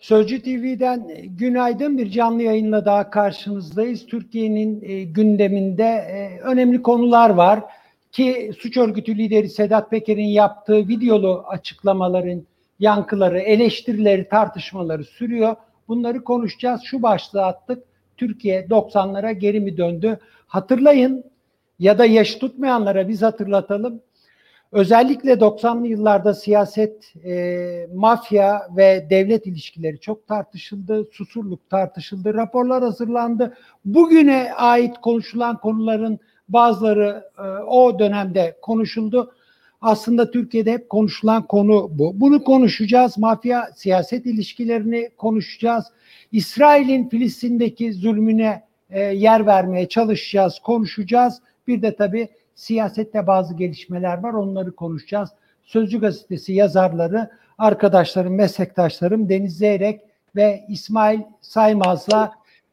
Sözcü TV'den günaydın, bir canlı yayınla daha karşınızdayız. Türkiye'nin gündeminde önemli konular var ki suç örgütü lideri Sedat Peker'in yaptığı videolu açıklamaların yankıları, eleştirileri, tartışmaları sürüyor. Bunları konuşacağız. Şu başlığı attık: Türkiye 90'lara geri mi döndü? Hatırlayın ya da yaş tutmayanlara biz hatırlatalım. Özellikle 90'lı yıllarda siyaset, mafya ve devlet ilişkileri çok tartışıldı. Susurluk tartışıldı. Raporlar hazırlandı. Bugüne ait konuşulan konuların bazıları o dönemde konuşuldu. Aslında Türkiye'de hep konuşulan konu bu. Bunu konuşacağız. Mafya siyaset ilişkilerini konuşacağız. İsrail'in Filistin'deki zulmüne yer vermeye çalışacağız, konuşacağız. Bir de tabii siyasette bazı gelişmeler var, onları konuşacağız. Sözcü gazetesi yazarları, arkadaşlarım, meslektaşlarım Deniz Zeyrek ve İsmail Saymaz'la.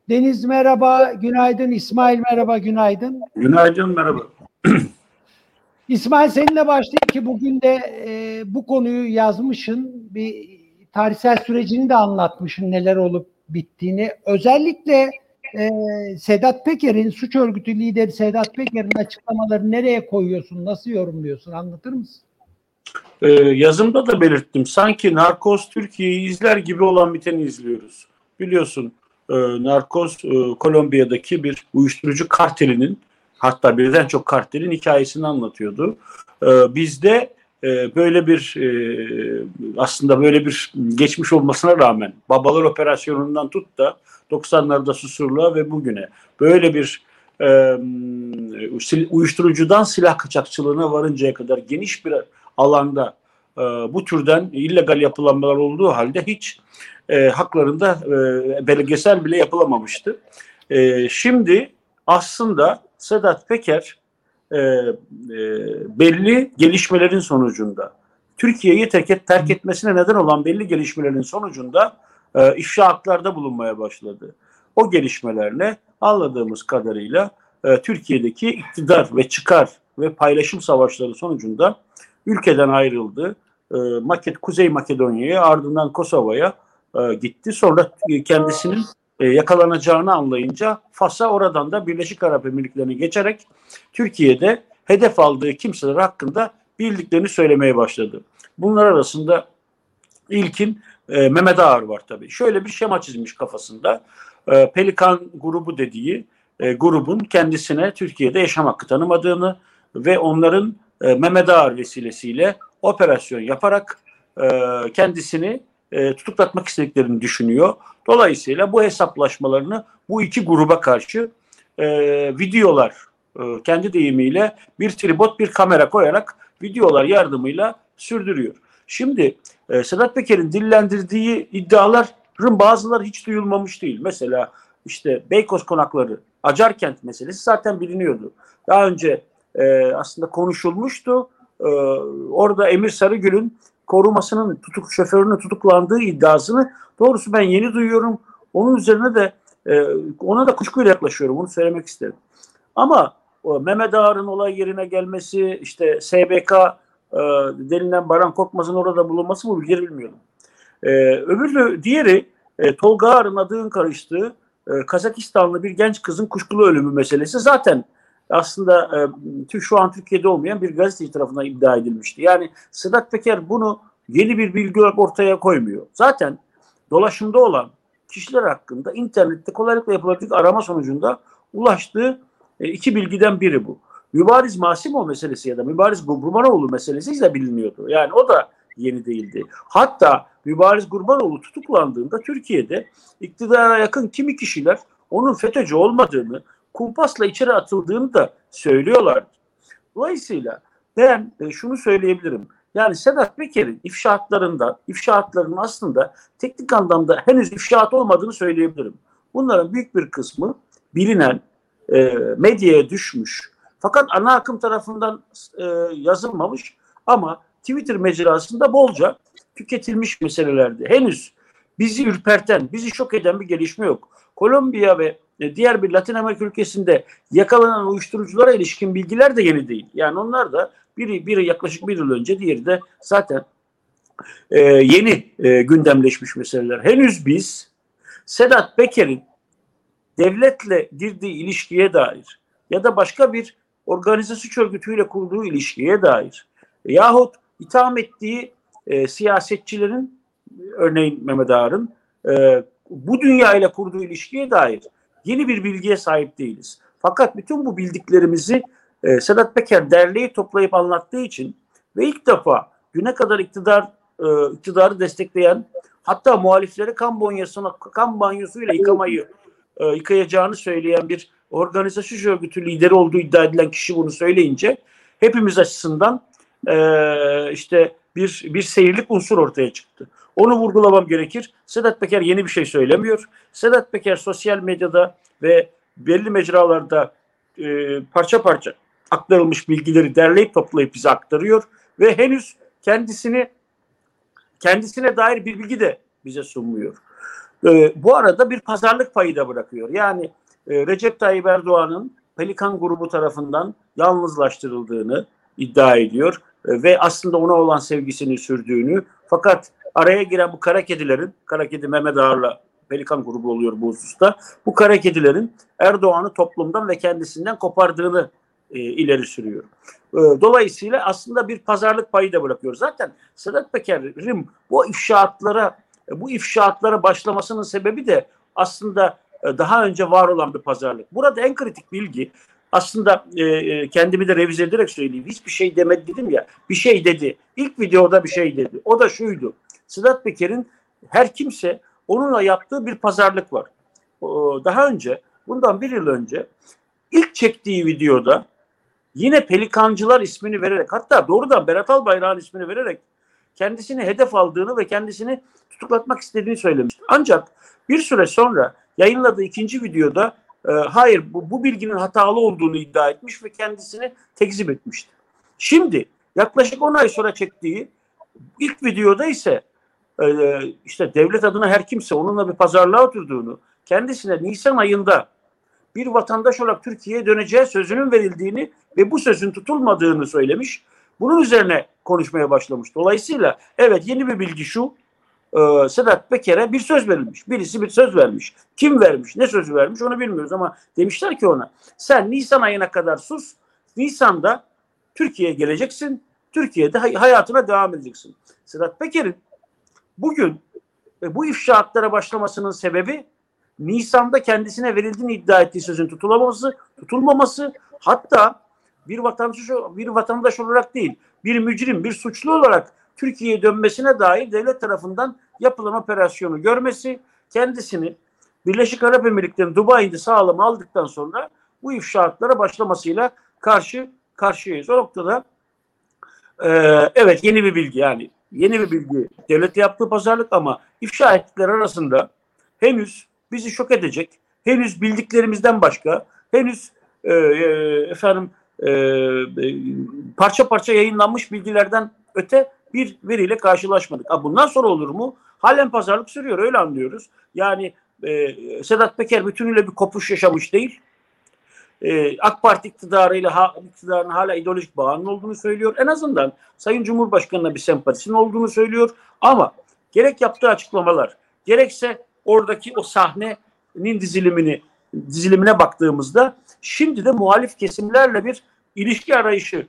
Deniz merhaba, günaydın. İsmail merhaba, günaydın. Günaydın, merhaba. İsmail, seninle başlayayım ki bugün de bu konuyu yazmışsın. Bir tarihsel sürecini de anlatmışsın, neler olup bittiğini. Özellikle Sedat Peker'in, suç örgütü lideri Sedat Peker'in açıklamalarını nereye koyuyorsun, nasıl yorumluyorsun, anlatır mısın? Yazımda da belirttim. Sanki Narkoz Türkiye'yi izler gibi olan biteni izliyoruz. Biliyorsun Narkoz Kolombiya'daki bir uyuşturucu kartelinin, hatta birden çok kartelin hikayesini anlatıyordu. Bizde böyle bir aslında böyle bir geçmiş olmasına rağmen Babalar Operasyonu'ndan tut da 90'larda Susurluğa ve bugüne böyle bir uyuşturucudan silah kaçakçılığına varıncaya kadar geniş bir alanda bu türden illegal yapılanmalar olduğu halde hiç haklarında belgesel bile yapılamamıştı. Şimdi aslında Sedat Peker belli gelişmelerin sonucunda, Türkiye'yi terk etmesine neden olan belli gelişmelerin sonucunda ifşaatlarda bulunmaya başladı. O gelişmelerle anladığımız kadarıyla Türkiye'deki iktidar ve çıkar ve paylaşım savaşları sonucunda ülkeden ayrıldı. Kuzey Makedonya'ya, ardından Kosova'ya gitti. Sonra kendisinin yakalanacağını anlayınca Fas'a, oradan da Birleşik Arap Emirlikleri'ne geçerek Türkiye'de hedef aldığı kimseler hakkında bildiklerini söylemeye başladı. Bunlar arasında ilkin Mehmet Ağar var tabii. Şöyle bir şema çizmiş kafasında. Pelikan grubu dediği grubun kendisine Türkiye'de yaşam hakkı tanımadığını ve onların Mehmet Ağar vesilesiyle operasyon yaparak kendisini tutuklatmak istediklerini düşünüyor. Dolayısıyla bu hesaplaşmalarını bu iki gruba karşı videolar, kendi deyimiyle bir tripod, bir kamera koyarak videolar yardımıyla sürdürüyor. Şimdi Sedat Peker'in dillendirdiği iddiaların bazıları hiç duyulmamış değil. Mesela işte Beykoz Konakları, Acarkent meselesi zaten biliniyordu. Daha önce aslında konuşulmuştu. Orada Emir Sarıgül'ün korumasının şoförünün tutuklandığı iddiasını doğrusu ben yeni duyuyorum. Onun üzerine de ona da kuşkuyla yaklaşıyorum. Bunu söylemek isterim. Ama Mehmet Ağar'ın olay yerine gelmesi, işte SBK denilen Baran Korkmaz'ın orada bulunması, bu bilgileri bilmiyorum. Diğeri Tolga Ağar'ın adının karıştığı Kazakistanlı bir genç kızın kuşkulu ölümü meselesi zaten aslında şu an Türkiye'de olmayan bir gazeteci tarafından iddia edilmişti. Yani Sedat Peker bunu yeni bir bilgi olarak ortaya koymuyor. Zaten dolaşımda olan kişiler hakkında internette kolaylıkla yapılabilecek arama sonucunda ulaştığı iki bilgiden biri bu. Mübariz Masimo meselesi ya da Mübariz Gurbanoğlu meselesi de biliniyordu. Yani o da yeni değildi. Hatta Mübariz Gurbanoğlu tutuklandığında Türkiye'de iktidara yakın kimi kişiler onun FETÖ'cü olmadığını, kumpasla içeri atıldığını da söylüyorlardı. Dolayısıyla ben şunu söyleyebilirim. Yani Sedat Peker'in ifşaatlarının aslında teknik anlamda henüz ifşaat olmadığını söyleyebilirim. Bunların büyük bir kısmı bilinen, medyaya düşmüş, fakat ana akım tarafından yazılmamış ama Twitter mecrasında bolca tüketilmiş meselelerdi. Henüz bizi ürperten, bizi şok eden bir gelişme yok. Kolombiya ve diğer bir Latin Amerika ülkesinde yakalanan uyuşturuculara ilişkin bilgiler de yeni değil. Yani onlar da biri yaklaşık bir yıl önce, diğeri de zaten yeni gündemleşmiş meseleler. Henüz biz Sedat Peker'in devletle girdiği ilişkiye dair ya da başka bir organize suç örgütüyle kurduğu ilişkiye dair yahut itham ettiği siyasetçilerin, örneğin Mehmet Ağar'ın bu dünyayla kurduğu ilişkiye dair yeni bir bilgiye sahip değiliz. Fakat bütün bu bildiklerimizi Sedat Peker derleyip toplayıp anlattığı için ve ilk defa güne kadar iktidarı destekleyen, hatta muhalifleri kan banyosuyla yıkayacağını söyleyen bir organize suç örgütü lideri olduğu iddia edilen kişi bunu söyleyince hepimiz açısından işte bir seyirlik unsur ortaya çıktı. Onu vurgulamam gerekir. Sedat Peker yeni bir şey söylemiyor. Sedat Peker sosyal medyada ve belli mecralarda parça parça aktarılmış bilgileri derleyip toplayıp bize aktarıyor ve henüz kendisine dair bir bilgi de bize sunmuyor. Bu arada bir pazarlık payı da bırakıyor. Yani Recep Tayyip Erdoğan'ın Pelikan grubu tarafından yalnızlaştırıldığını iddia ediyor ve aslında ona olan sevgisini sürdüğünü, fakat araya giren bu kara kedilerin, kara kedi Mehmet Ağar'la Pelikan grubu oluyor bu hususta, bu kara kedilerin Erdoğan'ı toplumdan ve kendisinden kopardığını ileri sürüyor. Dolayısıyla aslında bir pazarlık payı da bırakıyor. Zaten Sedat Peker'in bu ifşaatlara başlamasının sebebi de aslında daha önce var olan bir pazarlık. Burada en kritik bilgi, aslında kendimi de revize ederek söyleyeyim. Hiçbir şey demedi dedim ya. Bir şey dedi. İlk videoda bir şey dedi. O da şuydu. Sedat Peker'in her kimse onunla yaptığı bir pazarlık var. Daha önce, bundan bir yıl önce ilk çektiği videoda yine Pelikancılar ismini vererek, hatta doğrudan Berat Albayrak'ın ismini vererek kendisini hedef aldığını ve kendisini tutuklatmak istediğini söylemişti. Ancak bir süre sonra yayınladığı ikinci videoda hayır, bu bilginin hatalı olduğunu iddia etmiş ve kendisini tekzip etmişti. Şimdi yaklaşık 10 ay sonra çektiği ilk videoda ise işte devlet adına her kimse onunla bir pazarlığa oturduğunu, kendisine Nisan ayında bir vatandaş olarak Türkiye'ye döneceği sözünün verildiğini ve bu sözün tutulmadığını söylemiş. Bunun üzerine konuşmaya başlamış. Dolayısıyla evet, yeni bir bilgi şu: Sedat Peker'e bir söz verilmiş. Birisi bir söz vermiş. Kim vermiş, ne sözü vermiş onu bilmiyoruz ama demişler ki ona, sen Nisan ayına kadar sus. Nisan'da Türkiye'ye geleceksin. Türkiye'de hayatına devam edeceksin. Sedat Peker'in bugün bu ifşaatlara başlamasının sebebi Nisan'da kendisine verildiğini iddia ettiği sözün tutulmaması, hatta bir vatandaş olarak değil, bir mücrim, bir suçlu olarak Türkiye'ye dönmesine dair devlet tarafından yapılan operasyonu görmesi, kendisini Birleşik Arap Emirlikleri'nin Dubai'de sağlama aldıktan sonra bu ifşaatlara başlamasıyla karşı karşıyayız. O noktada evet, yeni bir bilgi, yani yeni bir bilgi, devletle yaptığı pazarlık, ama ifşa ettikleri arasında henüz bizi şok edecek, henüz bildiklerimizden başka, henüz parça parça yayınlanmış bilgilerden öte bir veriyle karşılaşmadık. Bundan sonra olur mu? Halen pazarlık sürüyor, öyle anlıyoruz. Yani Sedat Peker bütünüyle bir kopuş yaşamış değil. AK Parti iktidarının hala ideolojik bağının olduğunu söylüyor. En azından Sayın Cumhurbaşkanı'na bir sempatisinin olduğunu söylüyor. Ama gerek yaptığı açıklamalar, gerekse oradaki o sahnenin dizilimine baktığımızda şimdi de muhalif kesimlerle bir ilişki arayışı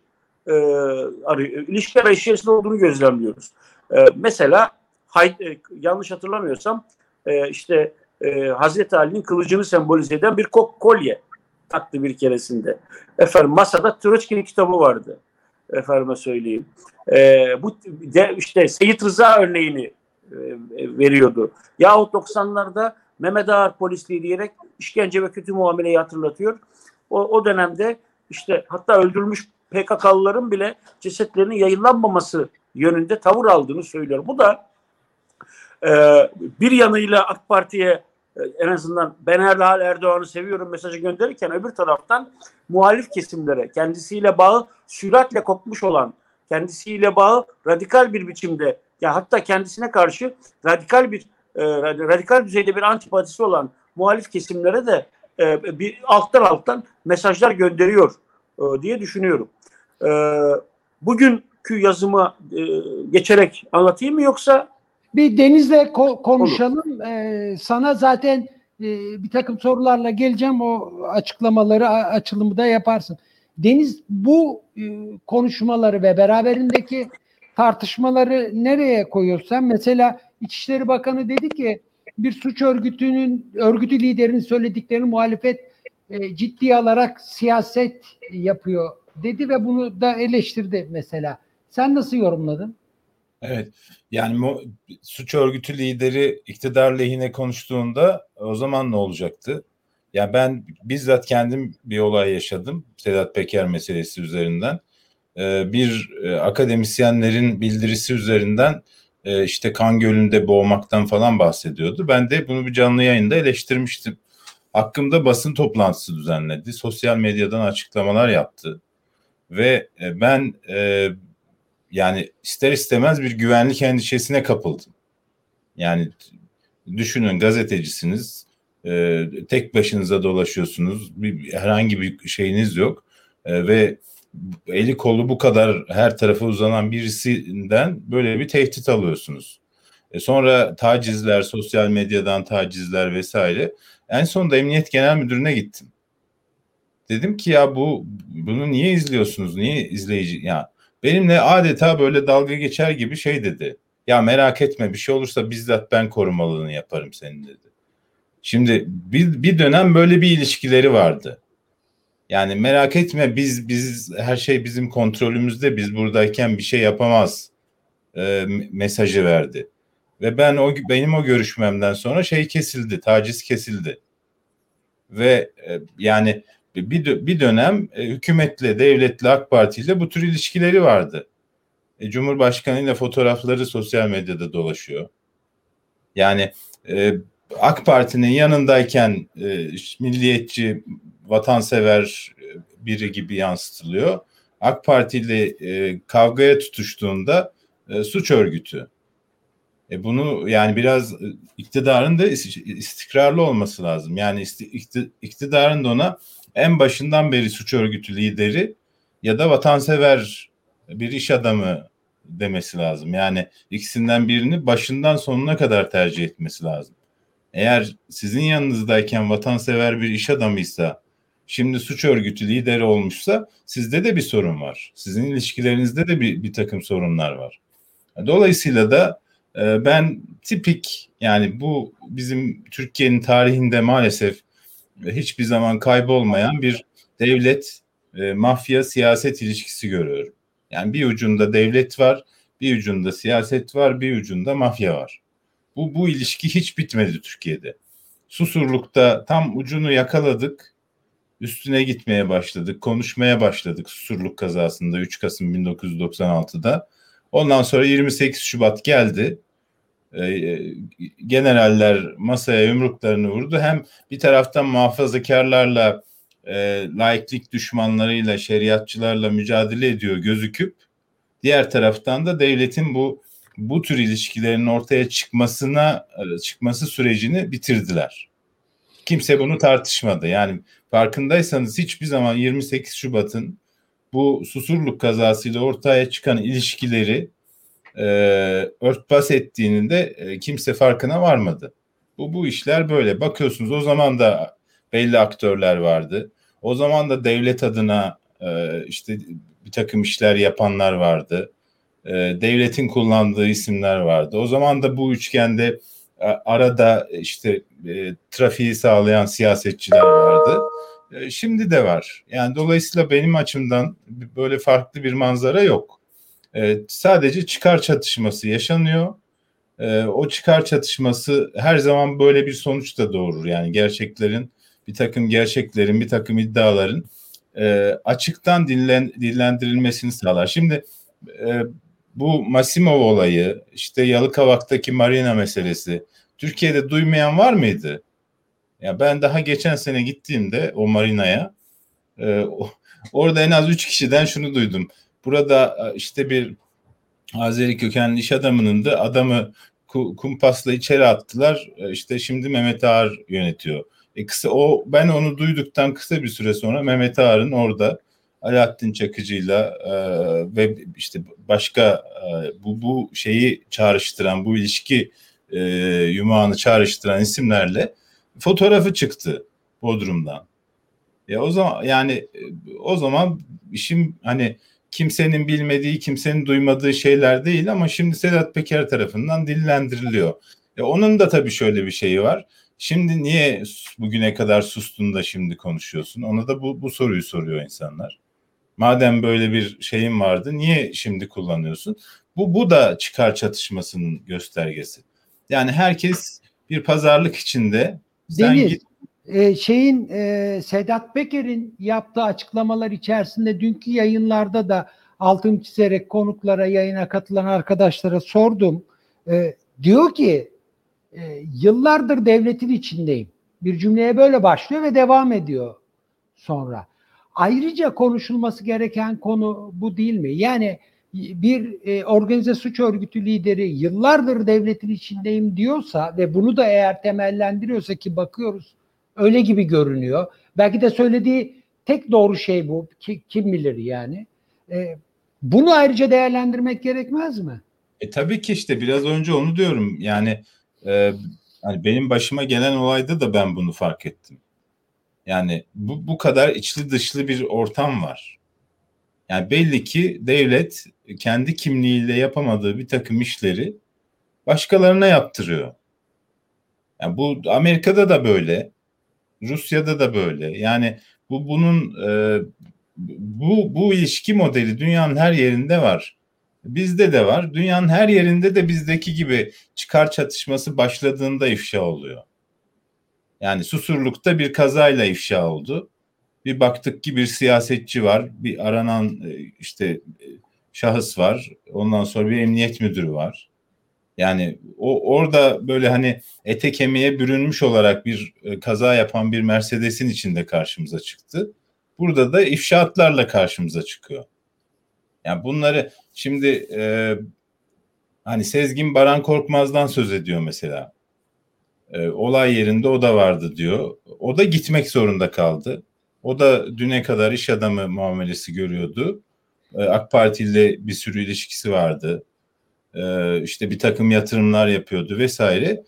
içerisinde olduğunu gözlemliyoruz. Mesela yanlış hatırlamıyorsam işte Hazreti Ali'nin kılıcını sembolize eden bir kolye taktı bir keresinde. Masada Troçki'nin kitabı vardı. Efendime söyleyeyim. Bu de işte Seyit Rıza örneğini veriyordu. Yahut 90'larda Mehmet Ağar polisliği diyerek işkence ve kötü muameleyi hatırlatıyor. O dönemde işte hatta öldürülmüş PKK'lıların bile cesetlerinin yayınlanmaması yönünde tavır aldığını söylüyor. Bu da bir yanıyla AK Parti'ye en azından ben herhalde Erdoğan'ı seviyorum mesajı gönderirken, öbür taraftan muhalif kesimlere, kendisiyle bağı süratle kopmuş olan, kendisiyle bağı radikal bir biçimde, ya hatta kendisine karşı radikal düzeyde bir antipatisi olan muhalif kesimlere de bir alttan mesajlar gönderiyor diye düşünüyorum. Bugün öykü yazıma geçerek anlatayım mı yoksa? Bir Deniz'le konuşalım. Sana zaten bir takım sorularla geleceğim. O açıklamaları, açılımı da yaparsın. Deniz, bu konuşmaları ve beraberindeki tartışmaları nereye koyuyorsan, mesela İçişleri Bakanı dedi ki bir suç örgütü liderinin söylediklerini muhalefet ciddiye alarak siyaset yapıyor dedi ve bunu da eleştirdi mesela. Sen nasıl yorumladın? Evet, yani suç örgütü lideri iktidar lehine konuştuğunda o zaman ne olacaktı? Ya ben bizzat kendim bir olay yaşadım Sedat Peker meselesi üzerinden. Bir akademisyenlerin bildirisi üzerinden işte kan gölünde boğmaktan falan bahsediyordu. Ben de bunu bir canlı yayında eleştirmiştim. Hakkımda basın toplantısı düzenledi. Sosyal medyadan açıklamalar yaptı. Ve ben yani ister istemez bir güvenlik endişesine kapıldım. Yani düşünün, gazetecisiniz, tek başınıza dolaşıyorsunuz, herhangi bir şeyiniz yok ve eli kolu bu kadar her tarafa uzanan birisinden böyle bir tehdit alıyorsunuz. Sonra tacizler, sosyal medyadan tacizler vesaire. En sonunda Emniyet Genel Müdürü'ne gittim. Dedim ki ya bunu niye izliyorsunuz? Niye izleyici? Ya benimle adeta böyle dalga geçer gibi şey dedi. Ya merak etme, bir şey olursa bizzat ben korumalığını yaparım senin dedi. Şimdi bir dönem böyle bir ilişkileri vardı. Yani merak etme, biz her şey bizim kontrolümüzde, biz buradayken bir şey yapamaz mesajı verdi. Ve benim o görüşmemden sonra şey kesildi, taciz kesildi. Ve yani bir dönem hükümetle, devletle, AK Parti ile bu tür ilişkileri vardı. Cumhurbaşkanı ile fotoğrafları sosyal medyada dolaşıyor. Yani AK Parti'nin yanındayken milliyetçi, vatansever biri gibi yansıtılıyor. AK Parti ile kavgaya tutuştuğunda suç örgütü. Bunu yani biraz iktidarın da istikrarlı olması lazım. Yani iktidarın da ona en başından beri suç örgütü lideri ya da vatansever bir iş adamı demesi lazım. Yani ikisinden birini başından sonuna kadar tercih etmesi lazım. Eğer sizin yanınızdayken vatansever bir iş adamıysa, şimdi suç örgütü lideri olmuşsa sizde de bir sorun var. Sizin ilişkilerinizde de bir takım sorunlar var. Dolayısıyla da ben tipik, yani bu bizim Türkiye'nin tarihinde maalesef hiçbir zaman kaybolmayan bir devlet, mafya, siyaset ilişkisi görüyorum. Yani bir ucunda devlet var, bir ucunda siyaset var, bir ucunda mafya var. Bu ilişki hiç bitmedi Türkiye'de. Susurluk'ta tam ucunu yakaladık, üstüne gitmeye başladık, konuşmaya başladık Susurluk kazasında 3 Kasım 1996'da. Ondan sonra 28 Şubat geldi. Generaller masaya yumruklarını vurdu. Hem bir taraftan muhafazakarlarla, laiklik düşmanlarıyla, şeriatçılarla mücadele ediyor gözüküp, diğer taraftan da devletin bu tür ilişkilerin ortaya çıkması sürecini bitirdiler. Kimse bunu tartışmadı. Yani farkındaysanız hiçbir zaman 28 Şubat'ın bu Susurluk kazasıyla ortaya çıkan ilişkileri örtbas ettiğini de kimse farkına varmadı. Bu işler böyle. Bakıyorsunuz o zaman da belli aktörler vardı. O zaman da devlet adına işte bir takım işler yapanlar vardı. Devletin kullandığı isimler vardı. O zaman da bu üçgende arada işte trafiği sağlayan siyasetçiler vardı. Şimdi de var. Yani dolayısıyla benim açımdan böyle farklı bir manzara yok. Sadece çıkar çatışması yaşanıyor. O çıkar çatışması her zaman böyle bir sonuç da doğurur. Yani gerçeklerin, bir takım iddiaların açıktan dillendirilmesini sağlar. Şimdi bu Masimov olayı, işte Yalıkavak'taki marina meselesi, Türkiye'de duymayan var mıydı? Ya ben daha geçen sene gittiğimde o marinaya orada en az 3 kişiden şunu duydum. Burada işte bir Azeri kökenli iş adamının da adamı kumpasla içeri attılar. İşte şimdi Mehmet Ağar yönetiyor. Ben onu duyduktan kısa bir süre sonra Mehmet Ağar'ın orada Alaaddin Çakıcı'yla ve işte başka bu şeyi çağrıştıran, bu ilişki yumağını çağrıştıran isimlerle fotoğrafı çıktı Bodrum'dan. Ya o zaman o zaman işim hani kimsenin bilmediği, kimsenin duymadığı şeyler değil ama şimdi Sedat Peker tarafından dillendiriliyor. Onun da tabii şöyle bir şeyi var. Şimdi niye bugüne kadar sustun da şimdi konuşuyorsun? Ona da bu soruyu soruyor insanlar. Madem böyle bir şeyin vardı, niye şimdi kullanıyorsun? Bu da çıkar çatışmasının göstergesi. Yani herkes bir pazarlık içinde. Deniz, Sedat Peker'in yaptığı açıklamalar içerisinde dünkü yayınlarda da altın çizerek konuklara, yayına katılan arkadaşlara sordum. Diyor ki yıllardır devletin içindeyim. Bir cümleye böyle başlıyor ve devam ediyor sonra. Ayrıca konuşulması gereken konu bu değil mi? Yani bir organize suç örgütü lideri yıllardır devletin içindeyim diyorsa ve bunu da eğer temellendiriyorsa, ki bakıyoruz öyle gibi görünüyor. Belki de söylediği tek doğru şey bu. Kim bilir yani. Bunu ayrıca değerlendirmek gerekmez mi? Tabii ki işte biraz önce onu diyorum. Yani benim başıma gelen olayda da ben bunu fark ettim. Yani bu kadar içli dışlı bir ortam var. Yani belli ki devlet kendi kimliğiyle yapamadığı bir takım işleri başkalarına yaptırıyor. Yani bu Amerika'da da böyle, Rusya'da da böyle. Yani bu ilişki modeli dünyanın her yerinde var. Bizde de var. Dünyanın her yerinde de bizdeki gibi çıkar çatışması başladığında ifşa oluyor. Yani Susurluk'ta bir kazayla ifşa oldu. Bir baktık ki bir siyasetçi var, bir aranan işte şahıs var. Ondan sonra bir emniyet müdürü var. Yani orada böyle hani ete kemiğe bürünmüş olarak bir kaza yapan bir Mercedes'in içinde karşımıza çıktı. Burada da ifşaatlarla karşımıza çıkıyor. Yani bunları şimdi hani Sezgin Baran Korkmaz'dan söz ediyor mesela. Olay yerinde o da vardı diyor. O da gitmek zorunda kaldı. O da düne kadar iş adamı muamelesi görüyordu. AK Parti ile bir sürü ilişkisi vardı. İşte bir takım yatırımlar yapıyordu vesaire.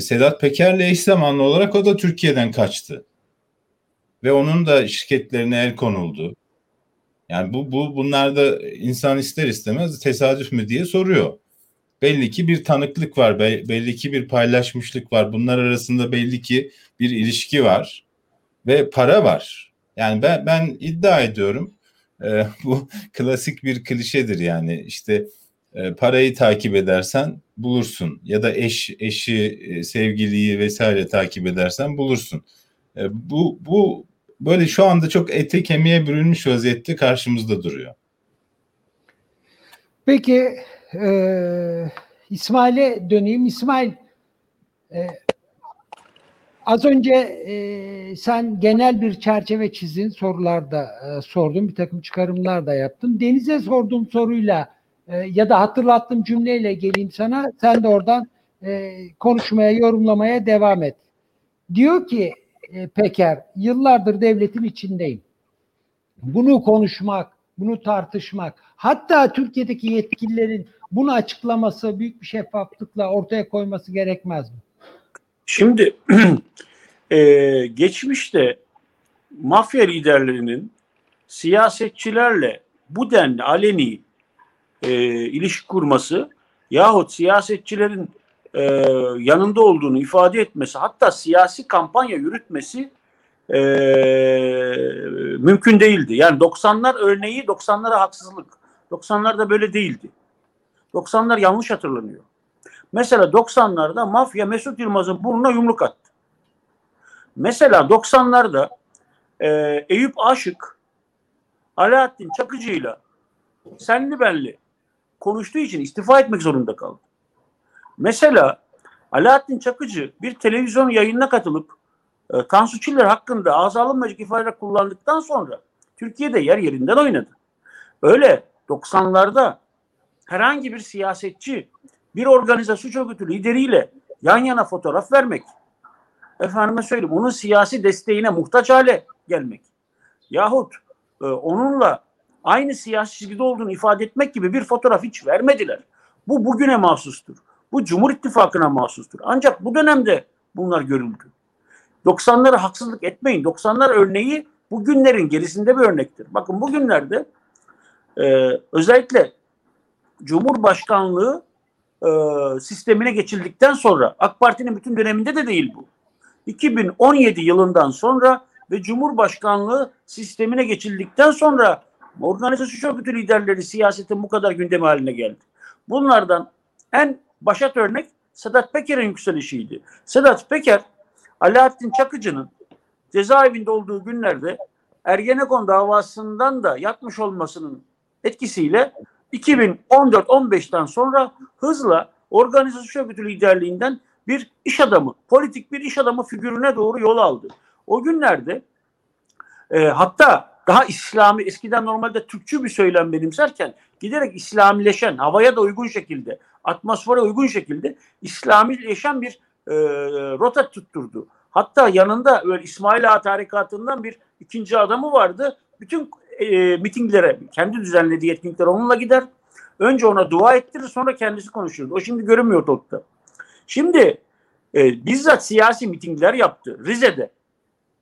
Sedat Peker'le eş zamanlı olarak o da Türkiye'den kaçtı. Ve onun da şirketlerine el konuldu. Yani bunlar da insan ister istemez tesadüf mü diye soruyor. Belli ki bir tanıklık var, belli ki bir paylaşmışlık var. Bunlar arasında belli ki bir ilişki var ve para var. Yani ben iddia ediyorum, bu klasik bir klişedir yani işte parayı takip edersen bulursun ya da eşi, sevgiliyi vesaire takip edersen bulursun. Bu böyle şu anda çok ete kemiğe bürünmüş vaziyette karşımızda duruyor. Peki İsmail'e döneyim. İsmail, az önce sen genel bir çerçeve çizdin, sorularda sordun, bir takım çıkarımlar da yaptın. Deniz'e sorduğum soruyla ya da hatırlattığım cümleyle geleyim sana. Sen de oradan konuşmaya, yorumlamaya devam et. Diyor ki Peker, yıllardır devletin içindeyim. Bunu konuşmak, bunu tartışmak, hatta Türkiye'deki yetkililerin bunu açıklaması, büyük bir şeffaflıkla ortaya koyması gerekmez mi? Şimdi geçmişte mafya liderlerinin siyasetçilerle bu denli aleni ilişki kurması yahut siyasetçilerin yanında olduğunu ifade etmesi, hatta siyasi kampanya yürütmesi mümkün değildi. Yani 90'lar örneği, 90'lara haksızlık. 90'larda böyle değildi. 90'lar yanlış hatırlanıyor. Mesela 90'larda mafya Mesut Yılmaz'ın burnuna yumruk attı. Mesela 90'larda Eyüp Aşık, Alaaddin Çakıcı'yla senli benli konuştuğu için istifa etmek zorunda kaldı. Mesela Alaaddin Çakıcı bir televizyon yayınına katılıp Tansu Çiller hakkında ağza alınmayacak ifadeler kullandıktan sonra Türkiye'de yer yerinden oynadı. Öyle 90'larda herhangi bir siyasetçi bir organize suç örgütü lideriyle yan yana fotoğraf vermek, efendime söyleyeyim onun siyasi desteğine muhtaç hale gelmek yahut onunla aynı siyasi çizgide olduğunu ifade etmek gibi bir fotoğraf hiç vermediler. Bu bugüne mahsustur. Bu Cumhur İttifakı'na mahsustur. Ancak bu dönemde bunlar görüldü. 90'lara haksızlık etmeyin. 90'lar örneği bugünlerin gerisinde bir örnektir. Bakın bugünlerde özellikle Cumhurbaşkanlığı sistemine geçildikten sonra, AK Parti'nin bütün döneminde de değil bu. 2017 yılından sonra ve Cumhurbaşkanlığı sistemine geçildikten sonra organize suç örgütü liderleri siyasetin bu kadar gündemi haline geldi. Bunlardan en başat örnek Sedat Peker'in yükselişiydi. Sedat Peker, Alaaddin Çakıcı'nın cezaevinde olduğu günlerde Ergenekon davasından da yatmış olmasının etkisiyle 2014-15'ten sonra hızla organize suç örgütü liderliğinden bir iş adamı, politik bir iş adamı figürüne doğru yol aldı. O günlerde hatta daha İslami, eskiden normalde Türkçü bir söylem benimserken giderek İslamileşen, havaya da uygun şekilde, atmosfere uygun şekilde İslamileşen bir rota tutturdu. Hatta yanında böyle İsmail Ağa tarikatından bir ikinci adamı vardı. Bütün mitinglere, kendi düzenlediği etkinlikler onunla gider. Önce ona dua ettirir, sonra kendisi konuşurdu. O şimdi görünmüyor ortada. Şimdi bizzat siyasi mitingler yaptı Rize'de.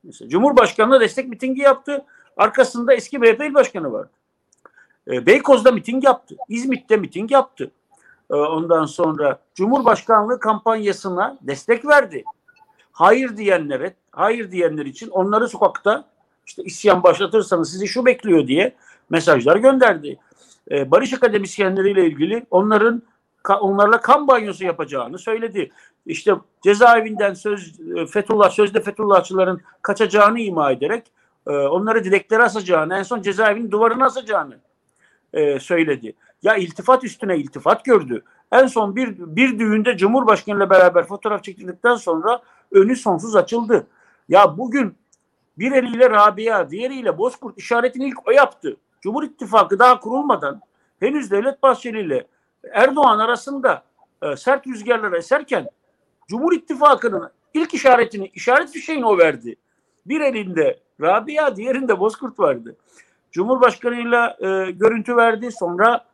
Mesela Cumhurbaşkanı'na destek mitingi yaptı. Arkasında eski BHP İl Başkanı vardı. Beykoz'da miting yaptı. İzmit'te miting yaptı. Ondan sonra Cumhurbaşkanlığı kampanyasına destek verdi. Hayır diyenler için onları sokakta işte isyan başlatırsanız sizi şu bekliyor diye mesajlar gönderdi. Barış akademisyenleriyle ilgili onlarla kan banyosu yapacağını söyledi. İşte cezaevinden sözde Fethullahçıların kaçacağını ima ederek onları dileklere asacağını, en son cezaevinin duvarına asacağını söyledi. Ya iltifat üstüne iltifat gördü. En son bir düğünde Cumhurbaşkanı'yla beraber fotoğraf çekildikten sonra önü sonsuz açıldı. Ya bugün bir eliyle Rabia, diğeriyle Bozkurt işaretini ilk o yaptı. Cumhur İttifakı daha kurulmadan henüz Devlet Bahçeli ile Erdoğan arasında sert rüzgarlar eserken Cumhur İttifakı'nın ilk işaret fişeğini o verdi. Bir elinde Rabia, diğerinde Bozkurt vardı. Cumhurbaşkanıyla görüntü verdi. Sonra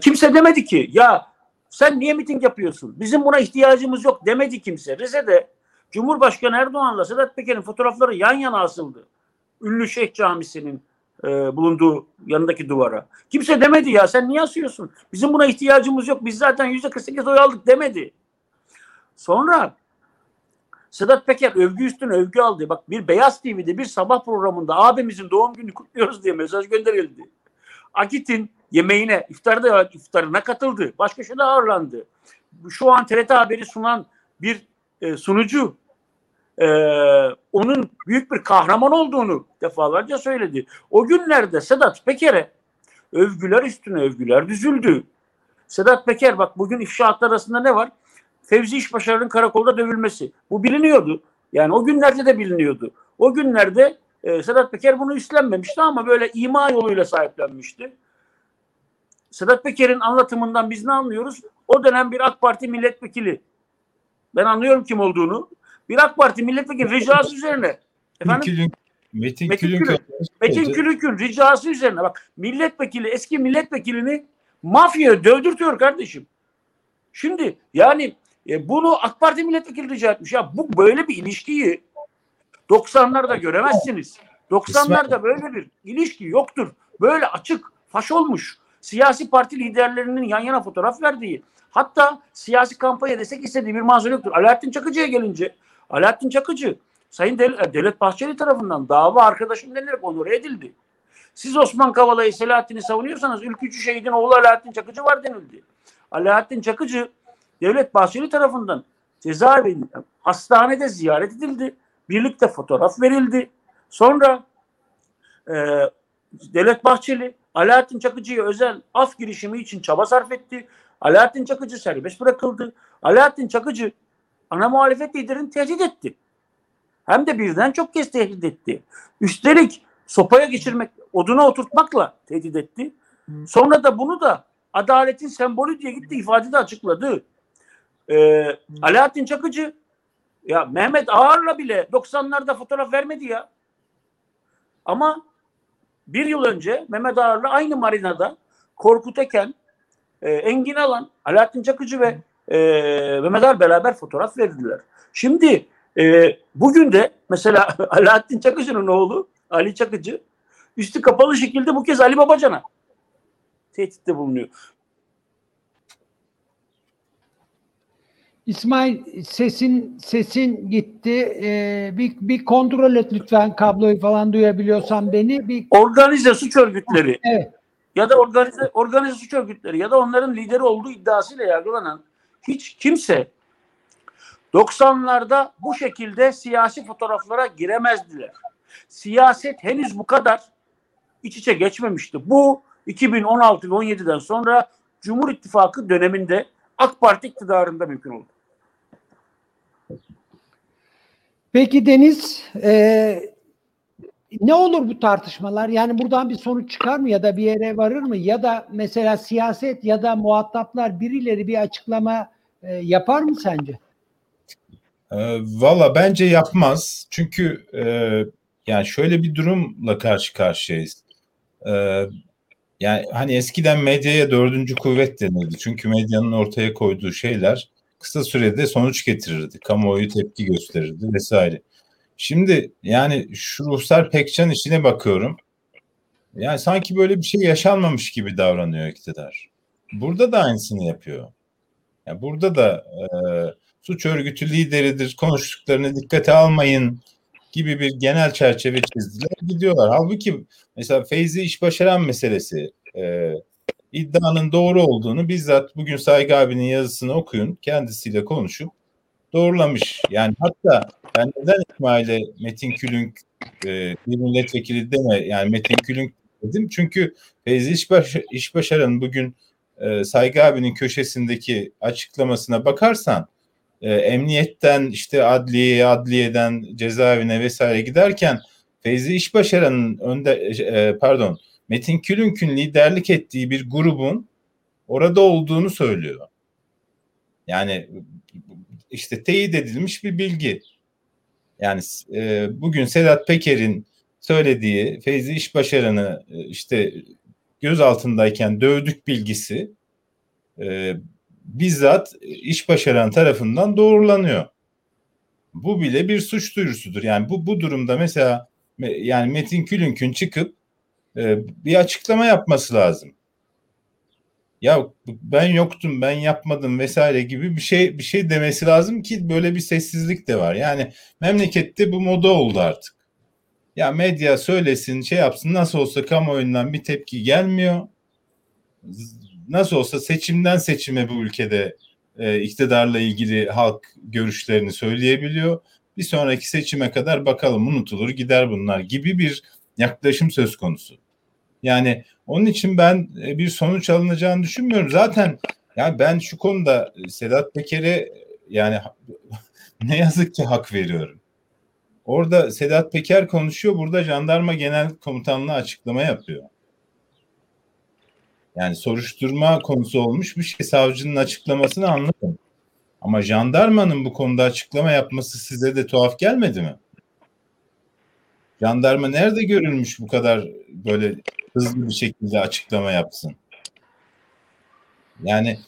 kimse demedi ki ya sen niye miting yapıyorsun? Bizim buna ihtiyacımız yok demedi kimse. Rize'de Cumhurbaşkanı Erdoğan'la Sedat Peker'in fotoğrafları yan yana asıldı. Ünlü Şeyh Camisi'nin bulunduğu yanındaki duvara. Kimse demedi ya sen niye asıyorsun? Bizim buna ihtiyacımız yok. Biz zaten %48 oy aldık demedi. Sonra Sedat Peker övgü üstüne övgü aldı. Bak bir Beyaz TV'de bir sabah programında abimizin doğum günü kutluyoruz diye mesaj gönderildi. Akit'in yemeğine, iftarına katıldı. Başka şeyler ağırlandı. Şu an TRT haberi sunan bir sunucu onun büyük bir kahraman olduğunu defalarca söyledi. O günlerde Sedat Peker'e övgüler üstüne övgüler düzüldü. Sedat Peker bak bugün ifşaatlar arasında ne var? Fevzi İşbaşarı'nın karakolda dövülmesi. Bu biliniyordu. Yani o günlerde de biliniyordu. O günlerde Sedat Peker bunu üstlenmemişti ama böyle ima yoluyla sahiplenmişti. Sedat Peker'in anlatımından biz ne anlıyoruz? O dönem bir AK Parti milletvekili. Ben anlıyorum kim olduğunu. Bir AK Parti milletvekili ricası üzerine. Efendim? Metin Külünk'ün ricası üzerine. Bak milletvekili, eski milletvekilini mafya dövdürtüyor kardeşim. Şimdi yani bunu AK Parti milletvekili rica etmiş. Ya bu böyle bir ilişkiyi 90'larda göremezsiniz. 90'larda böyle bir ilişki yoktur. Böyle açık, faş olmuş. Siyasi parti liderlerinin yan yana fotoğraf verdiği, hatta siyasi kampanya destek istediği bir manzara yoktur. Alaaddin Çakıcı'ya gelince, Alaaddin Çakıcı, Sayın Devlet Bahçeli tarafından dava arkadaşım denilerek onore edildi. Siz Osman Kavala'yı, Selahattin'i savunuyorsanız ülkücü şehidin oğlu Alaaddin Çakıcı var denildi. Alaaddin Çakıcı, Devlet Bahçeli tarafından cezaevinden hastanede ziyaret edildi. Birlikte fotoğraf verildi. Sonra Devlet Bahçeli, Alaaddin Çakıcı'ya özel af girişimi için çaba sarf etti. Alaaddin Çakıcı serbest bırakıldı. Alaaddin Çakıcı ana muhalefet liderini tehdit etti. Hem de birden çok kez tehdit etti. Üstelik sopaya geçirmek, oduna oturtmakla tehdit etti. Sonra da bunu da adaletin sembolü diye gitti ifade de açıkladı. Alaaddin Çakıcı ya Mehmet Ağar'la bile 90'larda fotoğraf vermedi ya. Ama Bir yıl önce Mehmet Ağar'la aynı marinada Korkut Eken, Engin Alan, Alaaddin Çakıcı ve Mehmet Ağar beraber fotoğraf verdiler. Şimdi bugün de mesela Alaaddin Çakıcı'nın oğlu Ali Çakıcı üstü kapalı şekilde bu kez Ali Babacan'a tehditte bulunuyor. İsmail, sesin gitti. Bir kontrol et lütfen, kabloyu falan duyabiliyorsan beni. Organize suç örgütleri. Evet. Ya da organize suç örgütleri ya da onların lideri olduğu iddiasıyla yargılanan hiç kimse 90'larda bu şekilde siyasi fotoğraflara giremezdiler. Siyaset henüz bu kadar iç içe geçmemişti. Bu 2016 ve 17'den sonra Cumhur İttifakı döneminde, AK Parti iktidarında mümkün oldu. Peki Deniz, ne olur bu tartışmalar? Yani buradan bir sonuç çıkar mı ya da bir yere varır mı? Ya da mesela siyaset ya da muhataplar, birileri bir açıklama yapar mı sence? Valla bence yapmaz. Çünkü yani şöyle bir durumla karşı karşıyayız. Yani hani eskiden medyaya dördüncü kuvvet denirdi. Çünkü medyanın ortaya koyduğu şeyler kısa sürede sonuç getirirdi. Kamuoyu tepki gösterirdi vesaire. Şimdi yani şu Ruhsar Pekcan işine bakıyorum. Yani sanki böyle bir şey yaşanmamış gibi davranıyor iktidar. Burada da aynısını yapıyor. Yani burada da suç örgütü lideridir, konuştuklarını dikkate almayın gibi bir genel çerçeve çizdiler, gidiyorlar. Halbuki mesela Feyzi İşbaşaran meselesi iddianın doğru olduğunu bizzat bugün Saygı abinin yazısını okuyun, kendisiyle konuşup doğrulamış. Yani hatta ben neden İsmail'e Metin Külünk bir milletvekili deme, yani Metin Külünk dedim. Çünkü Feyzi İşbaşaran'ın bugün Saygı abinin köşesindeki açıklamasına bakarsan emniyetten işte adliyeden cezaevine vesaire giderken Feyzi İşbaşaran'ın Metin Külünk'ün liderlik ettiği bir grubun orada olduğunu söylüyor. Yani işte teyit edilmiş bir bilgi. Yani bugün Sedat Peker'in söylediği Feyzi İşbaşaran'ı işte gözaltındayken dövdük bilgisi bizzat İşbaşaran tarafından doğrulanıyor. Bu bile bir suç duyurusudur. Yani bu durumda mesela yani Metin Külünk'ün çıkıp bir açıklama yapması lazım. Ya ben yoktum, ben yapmadım vesaire gibi bir şey demesi lazım ki böyle bir sessizlik de var. Yani memlekette bu moda oldu artık. Ya medya söylesin, şey yapsın, nasıl olsa kamuoyundan bir tepki gelmiyor. Nasıl olsa seçimden seçime bu ülkede iktidarla ilgili halk görüşlerini söyleyebiliyor. Bir sonraki seçime kadar bakalım, unutulur gider bunlar gibi bir yaklaşım söz konusu. Yani onun için ben bir sonuç alınacağını düşünmüyorum. Zaten ya ben şu konuda Sedat Peker'e yani ne yazık ki hak veriyorum. Orada Sedat Peker konuşuyor, burada Jandarma Genel Komutanlığı açıklama yapıyor. Yani soruşturma konusu olmuş bir şey. Savcının açıklamasını anladım. Ama jandarmanın bu konuda açıklama yapması size de tuhaf gelmedi mi? Jandarma nerede görülmüş bu kadar böyle hızlı bir şekilde açıklama yapsın? Yani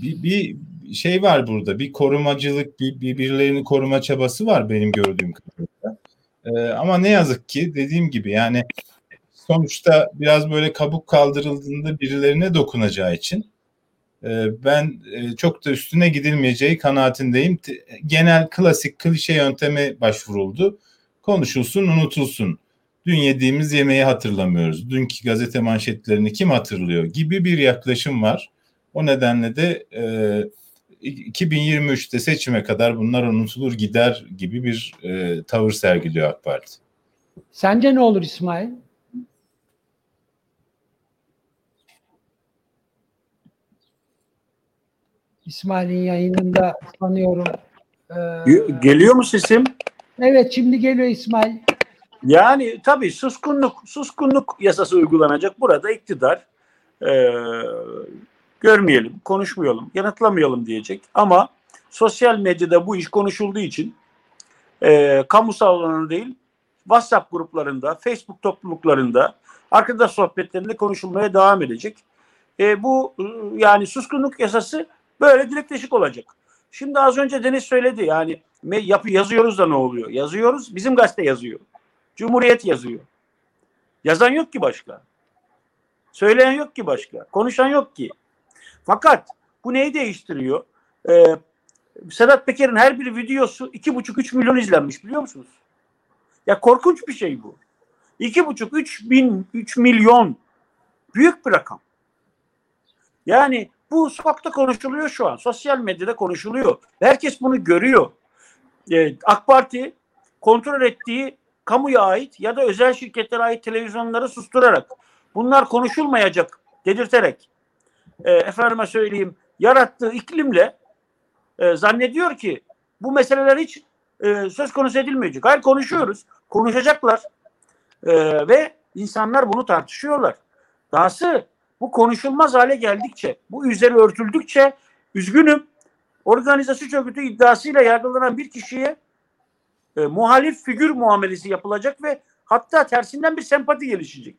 bir şey var burada. Bir korumacılık, birilerini koruma çabası var benim gördüğüm kadarıyla. Ama ne yazık ki dediğim gibi yani sonuçta biraz böyle kabuk kaldırıldığında birilerine dokunacağı için ben çok da üstüne gidilmeyeceği kanaatindeyim. Genel klasik klişe yönteme başvuruldu. Konuşulsun, unutulsun. Dün yediğimiz yemeği hatırlamıyoruz. Dünkü gazete manşetlerini kim hatırlıyor gibi bir yaklaşım var. O nedenle de 2023'te seçime kadar bunlar unutulur gider gibi bir tavır sergiliyor AK Parti. Sence ne olur İsmail? İsmail'in yayınında sanıyorum. Geliyor mu sesim? Evet, şimdi geliyor İsmail. Yani tabii suskunluk yasası uygulanacak. Burada iktidar görmeyelim, konuşmayalım, yanıtlamayalım diyecek. Ama sosyal medyada bu iş konuşulduğu için kamusal alanı değil, WhatsApp gruplarında, Facebook topluluklarında, arkadaş sohbetlerinde konuşulmaya devam edecek. Bu yani suskunluk yasası böyle direkleşik olacak. Şimdi az önce Deniz söyledi, yani yazıyoruz da ne oluyor? Yazıyoruz, bizim gazete yazıyor. Cumhuriyet yazıyor. Yazan yok ki başka. Söyleyen yok ki başka. Konuşan yok ki. Fakat bu neyi değiştiriyor? Sedat Peker'in her bir videosu 2,5-3 milyon izlenmiş, biliyor musunuz? Ya korkunç bir şey bu. 2,5-3 milyon. Büyük bir rakam. Yani bu sokakta konuşuluyor şu an. Sosyal medyada konuşuluyor. Herkes bunu görüyor. AK Parti kontrol ettiği kamuya ait ya da özel şirketlere ait televizyonları susturarak, bunlar konuşulmayacak dedirterek, efendime söyleyeyim, yarattığı iklimle zannediyor ki bu meseleler hiç söz konusu edilmeyecek. Hayır, konuşuyoruz. Konuşacaklar. Ve insanlar bunu tartışıyorlar. Dahası bu konuşulmaz hale geldikçe, bu üzeri örtüldükçe, üzgünüm, organize suç örgütü iddiasıyla yargılanan bir kişiye muhalif figür muamelesi yapılacak ve hatta tersinden bir sempati gelişecek.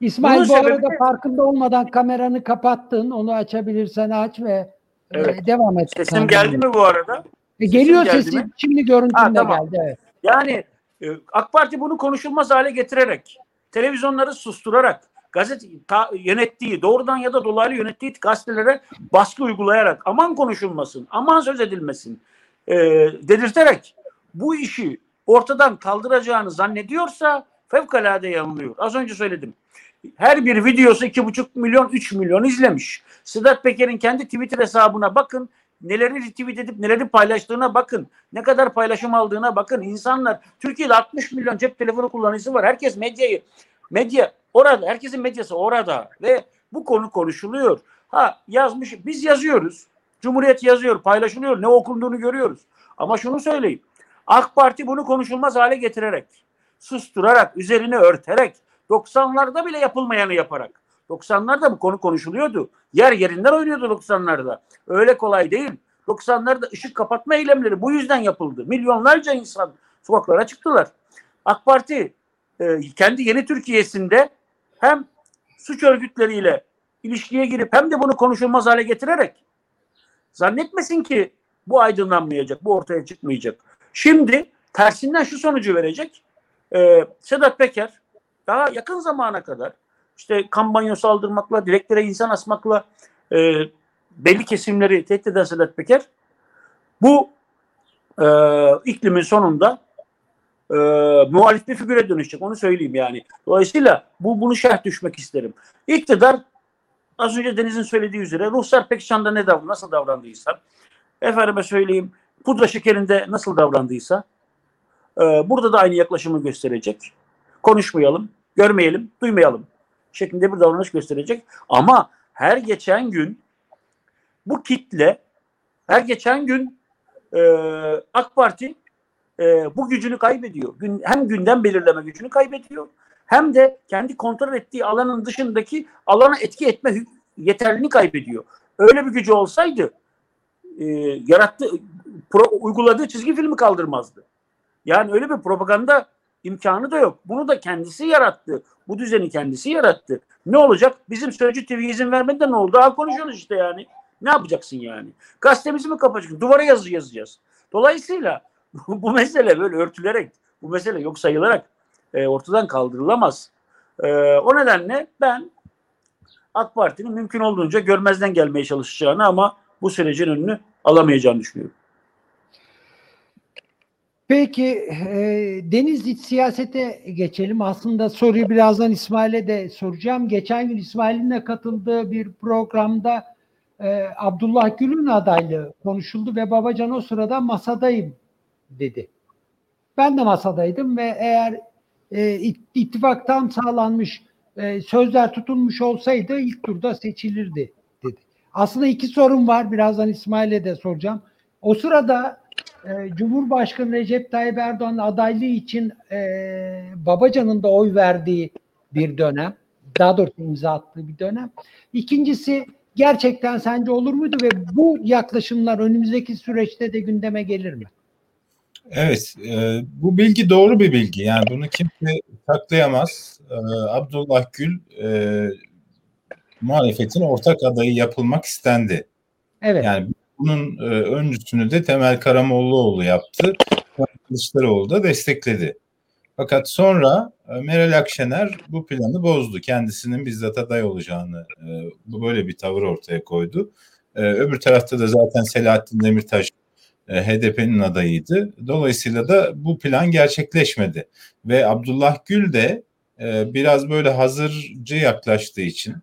İsmail, bunun bu sebebi... arada farkında olmadan kameranı kapattın. Onu açabilirsen aç ve evet, devam et. Sesim kanka. Geldi mi bu arada? Geliyor sesim. Şimdi görüntümle tamam. Geldi. Evet. Yani AK Parti bunu konuşulmaz hale getirerek, televizyonları susturarak, yönettiği, doğrudan ya da dolaylı yönettiği gazetelere baskı uygulayarak, aman konuşulmasın, aman söz edilmesin dedirterek bu işi ortadan kaldıracağını zannediyorsa fevkalade yanılıyor. Az önce söyledim. Her bir videosu 2,5 milyon, 3 milyon izlemiş. Sedat Peker'in kendi Twitter hesabına bakın. Neleri retweet edip neleri paylaştığına bakın. Ne kadar paylaşım aldığına bakın. İnsanlar, Türkiye'de 60 milyon cep telefonu kullanıcısı var. Herkes medya orada. Herkesin medyası orada. Ve bu konu konuşuluyor. Ha, yazmış. Biz yazıyoruz. Cumhuriyet yazıyor. Paylaşılıyor. Ne okunduğunu görüyoruz. Ama şunu söyleyeyim. AK Parti bunu konuşulmaz hale getirerek, susturarak, üzerine örterek, 90'larda bile yapılmayanı yaparak. 90'larda bu konu konuşuluyordu. Yer yerinden oynuyordu 90'larda. Öyle kolay değil. 90'larda ışık kapatma eylemleri bu yüzden yapıldı. Milyonlarca insan sokaklara çıktılar. AK Parti kendi yeni Türkiye'sinde hem suç örgütleriyle ilişkiye girip hem de bunu konuşulmaz hale getirerek, zannetmesin ki bu aydınlanmayacak, bu ortaya çıkmayacak. Şimdi tersinden şu sonucu verecek. Sedat Peker daha yakın zamana kadar işte kampanyo saldırmakla, direklere insan asmakla belli kesimleri tehdit eden Sedat Peker bu iklimin sonunda muhalif bir figüre dönüşecek. Onu söyleyeyim yani. Dolayısıyla bunu şerh düşmek isterim. İktidar, az önce Deniz'in söylediği üzere, Ruhsar Pekcan'da nasıl davrandıysa, efendime söyleyeyim, pudra şekerinde nasıl davrandıysa burada da aynı yaklaşımı gösterecek. Konuşmayalım, görmeyelim, duymayalım şeklinde bir davranış gösterecek. Ama her geçen gün bu kitle, her geçen gün AK Parti bu gücünü kaybediyor. Hem gündem belirleme gücünü kaybediyor, hem de kendi kontrol ettiği alanın dışındaki alana etki etme yeterliliğini kaybediyor. Öyle bir gücü olsaydı uyguladığı çizgi filmi kaldırmazdı. Yani öyle bir propaganda imkanı da yok. Bunu da kendisi yarattı. Bu düzeni kendisi yarattı. Ne olacak? Bizim Sözcü TV'ye izin vermeden ne oldu? Ha, konuşuyoruz işte yani. Ne yapacaksın yani? Gazetemizi mi kapatacaksın? Duvara yazı yazacağız. Dolayısıyla bu mesele böyle örtülerek, bu mesele yok sayılarak ortadan kaldırılamaz. O nedenle ben AK Parti'nin mümkün olduğunca görmezden gelmeye çalışacağını ama bu sürecin önünü alamayacağını düşünüyorum. Peki Deniz, siyasete geçelim. Aslında soruyu birazdan İsmail'e de soracağım. Geçen gün İsmail'inle katıldığı bir programda Abdullah Gül'ün adaylığı konuşuldu ve Babacan o sırada masadayım dedi. Ben de masadaydım ve eğer ittifak tam sağlanmış, sözler tutulmuş olsaydı ilk turda seçilirdi dedi. Aslında iki sorum var. Birazdan İsmail'e de soracağım. O sırada Cumhurbaşkanı Recep Tayyip Erdoğan'ın adaylığı için Babacan'ın da oy verdiği bir dönem, daha doğrusu imza attığı bir dönem. İkincisi, gerçekten sence olur muydu ve bu yaklaşımlar önümüzdeki süreçte de gündeme gelir mi? Evet, bu bilgi doğru bir bilgi. Yani bunu kimse saklayamaz. Abdullah Gül muhalefetin ortak adayı yapılmak istendi. Evet. Yani bunun öncüsünü de Temel Karamollaoğlu yaptı. Kılıçdaroğlu da destekledi. Fakat sonra Meral Akşener bu planı bozdu. Kendisinin bizzat aday olacağını böyle bir tavır ortaya koydu. Öbür tarafta da zaten Selahattin Demirtaş HDP'nin adayıydı. Dolayısıyla da bu plan gerçekleşmedi. Ve Abdullah Gül de biraz böyle hazırcı yaklaştığı için,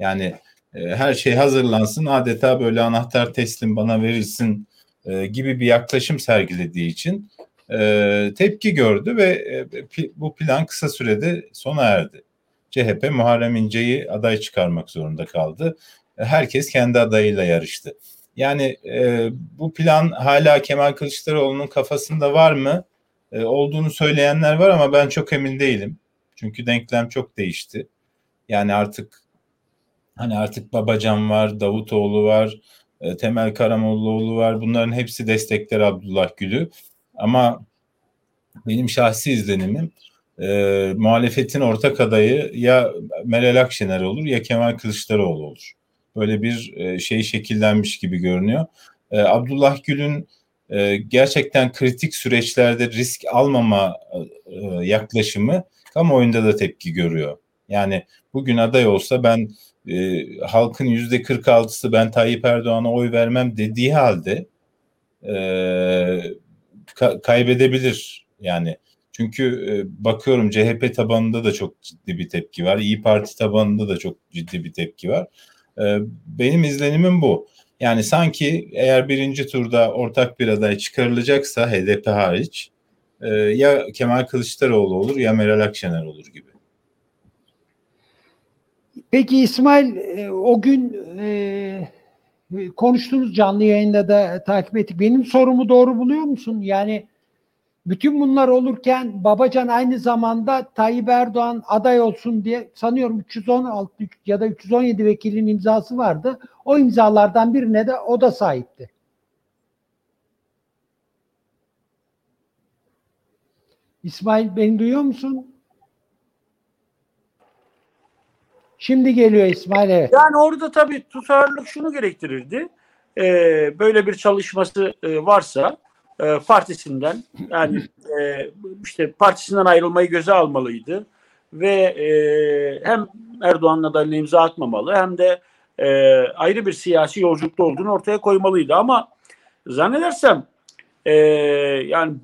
yani her şey hazırlansın, adeta böyle anahtar teslim bana verilsin gibi bir yaklaşım sergilediği için tepki gördü ve bu plan kısa sürede sona erdi. CHP Muharrem İnce'yi aday çıkarmak zorunda kaldı. Herkes kendi adayıyla yarıştı. Yani bu plan hala Kemal Kılıçdaroğlu'nun kafasında var mı? Olduğunu söyleyenler var ama ben çok emin değilim. Çünkü denklem çok değişti. Yani artık Babacan var, Davutoğlu var, Temel Karamollaoğlu var. Bunların hepsi destekler Abdullah Gül'ü. Ama benim şahsi izlenimim muhalefetin ortak adayı ya Meral Akşener olur ya Kemal Kılıçdaroğlu olur. Böyle bir şey şekillenmiş gibi görünüyor. Abdullah Gül'ün gerçekten kritik süreçlerde risk almama yaklaşımı kamuoyunda da tepki görüyor. Yani bugün aday olsa ben halkın %46'sı ben Tayyip Erdoğan'a oy vermem dediği halde kaybedebilir yani. Çünkü bakıyorum CHP tabanında da çok ciddi bir tepki var. İYİ Parti tabanında da çok ciddi bir tepki var. Benim izlenimim bu. Yani sanki eğer birinci turda ortak bir aday çıkarılacaksa HDP hariç ya Kemal Kılıçdaroğlu olur ya Meral Akşener olur gibi. Peki İsmail, o gün konuştuğunuz canlı yayında da takip ettik. Benim sorumu doğru buluyor musun? Yani bütün bunlar olurken Babacan aynı zamanda Tayyip Erdoğan aday olsun diye, sanıyorum 316 ya da 317 vekilin imzası vardı. O imzalardan birine de o da sahipti. İsmail, beni duyuyor musun? Şimdi geliyor İsmail. Evet. Yani orada tabii tutarlılık şunu gerektirirdi. Böyle bir çalışması varsa partisinden, yani işte partisinden ayrılmayı göze almalıydı ve hem Erdoğan'ın adaylığına imza atmamalı hem de ayrı bir siyasi yolculukta olduğunu ortaya koymalıydı. Ama zannedersem yani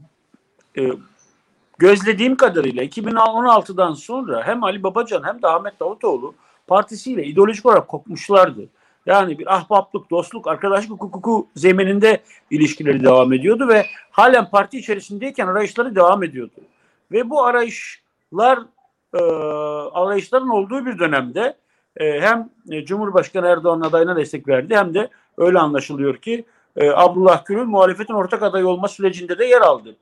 gözlediğim kadarıyla 2016'dan sonra hem Ali Babacan hem de Ahmet Davutoğlu partisiyle ideolojik olarak kopmuşlardı. Yani bir ahbaplık, dostluk, arkadaşlık hukuku zemininde ilişkileri devam ediyordu ve halen parti içerisindeyken arayışları devam ediyordu. Ve bu arayışların olduğu bir dönemde hem Cumhurbaşkanı Erdoğan'ın adayına destek verdi hem de öyle anlaşılıyor ki Abdullah Gül'ün muhalefetin ortak adayı olma sürecinde de yer aldı.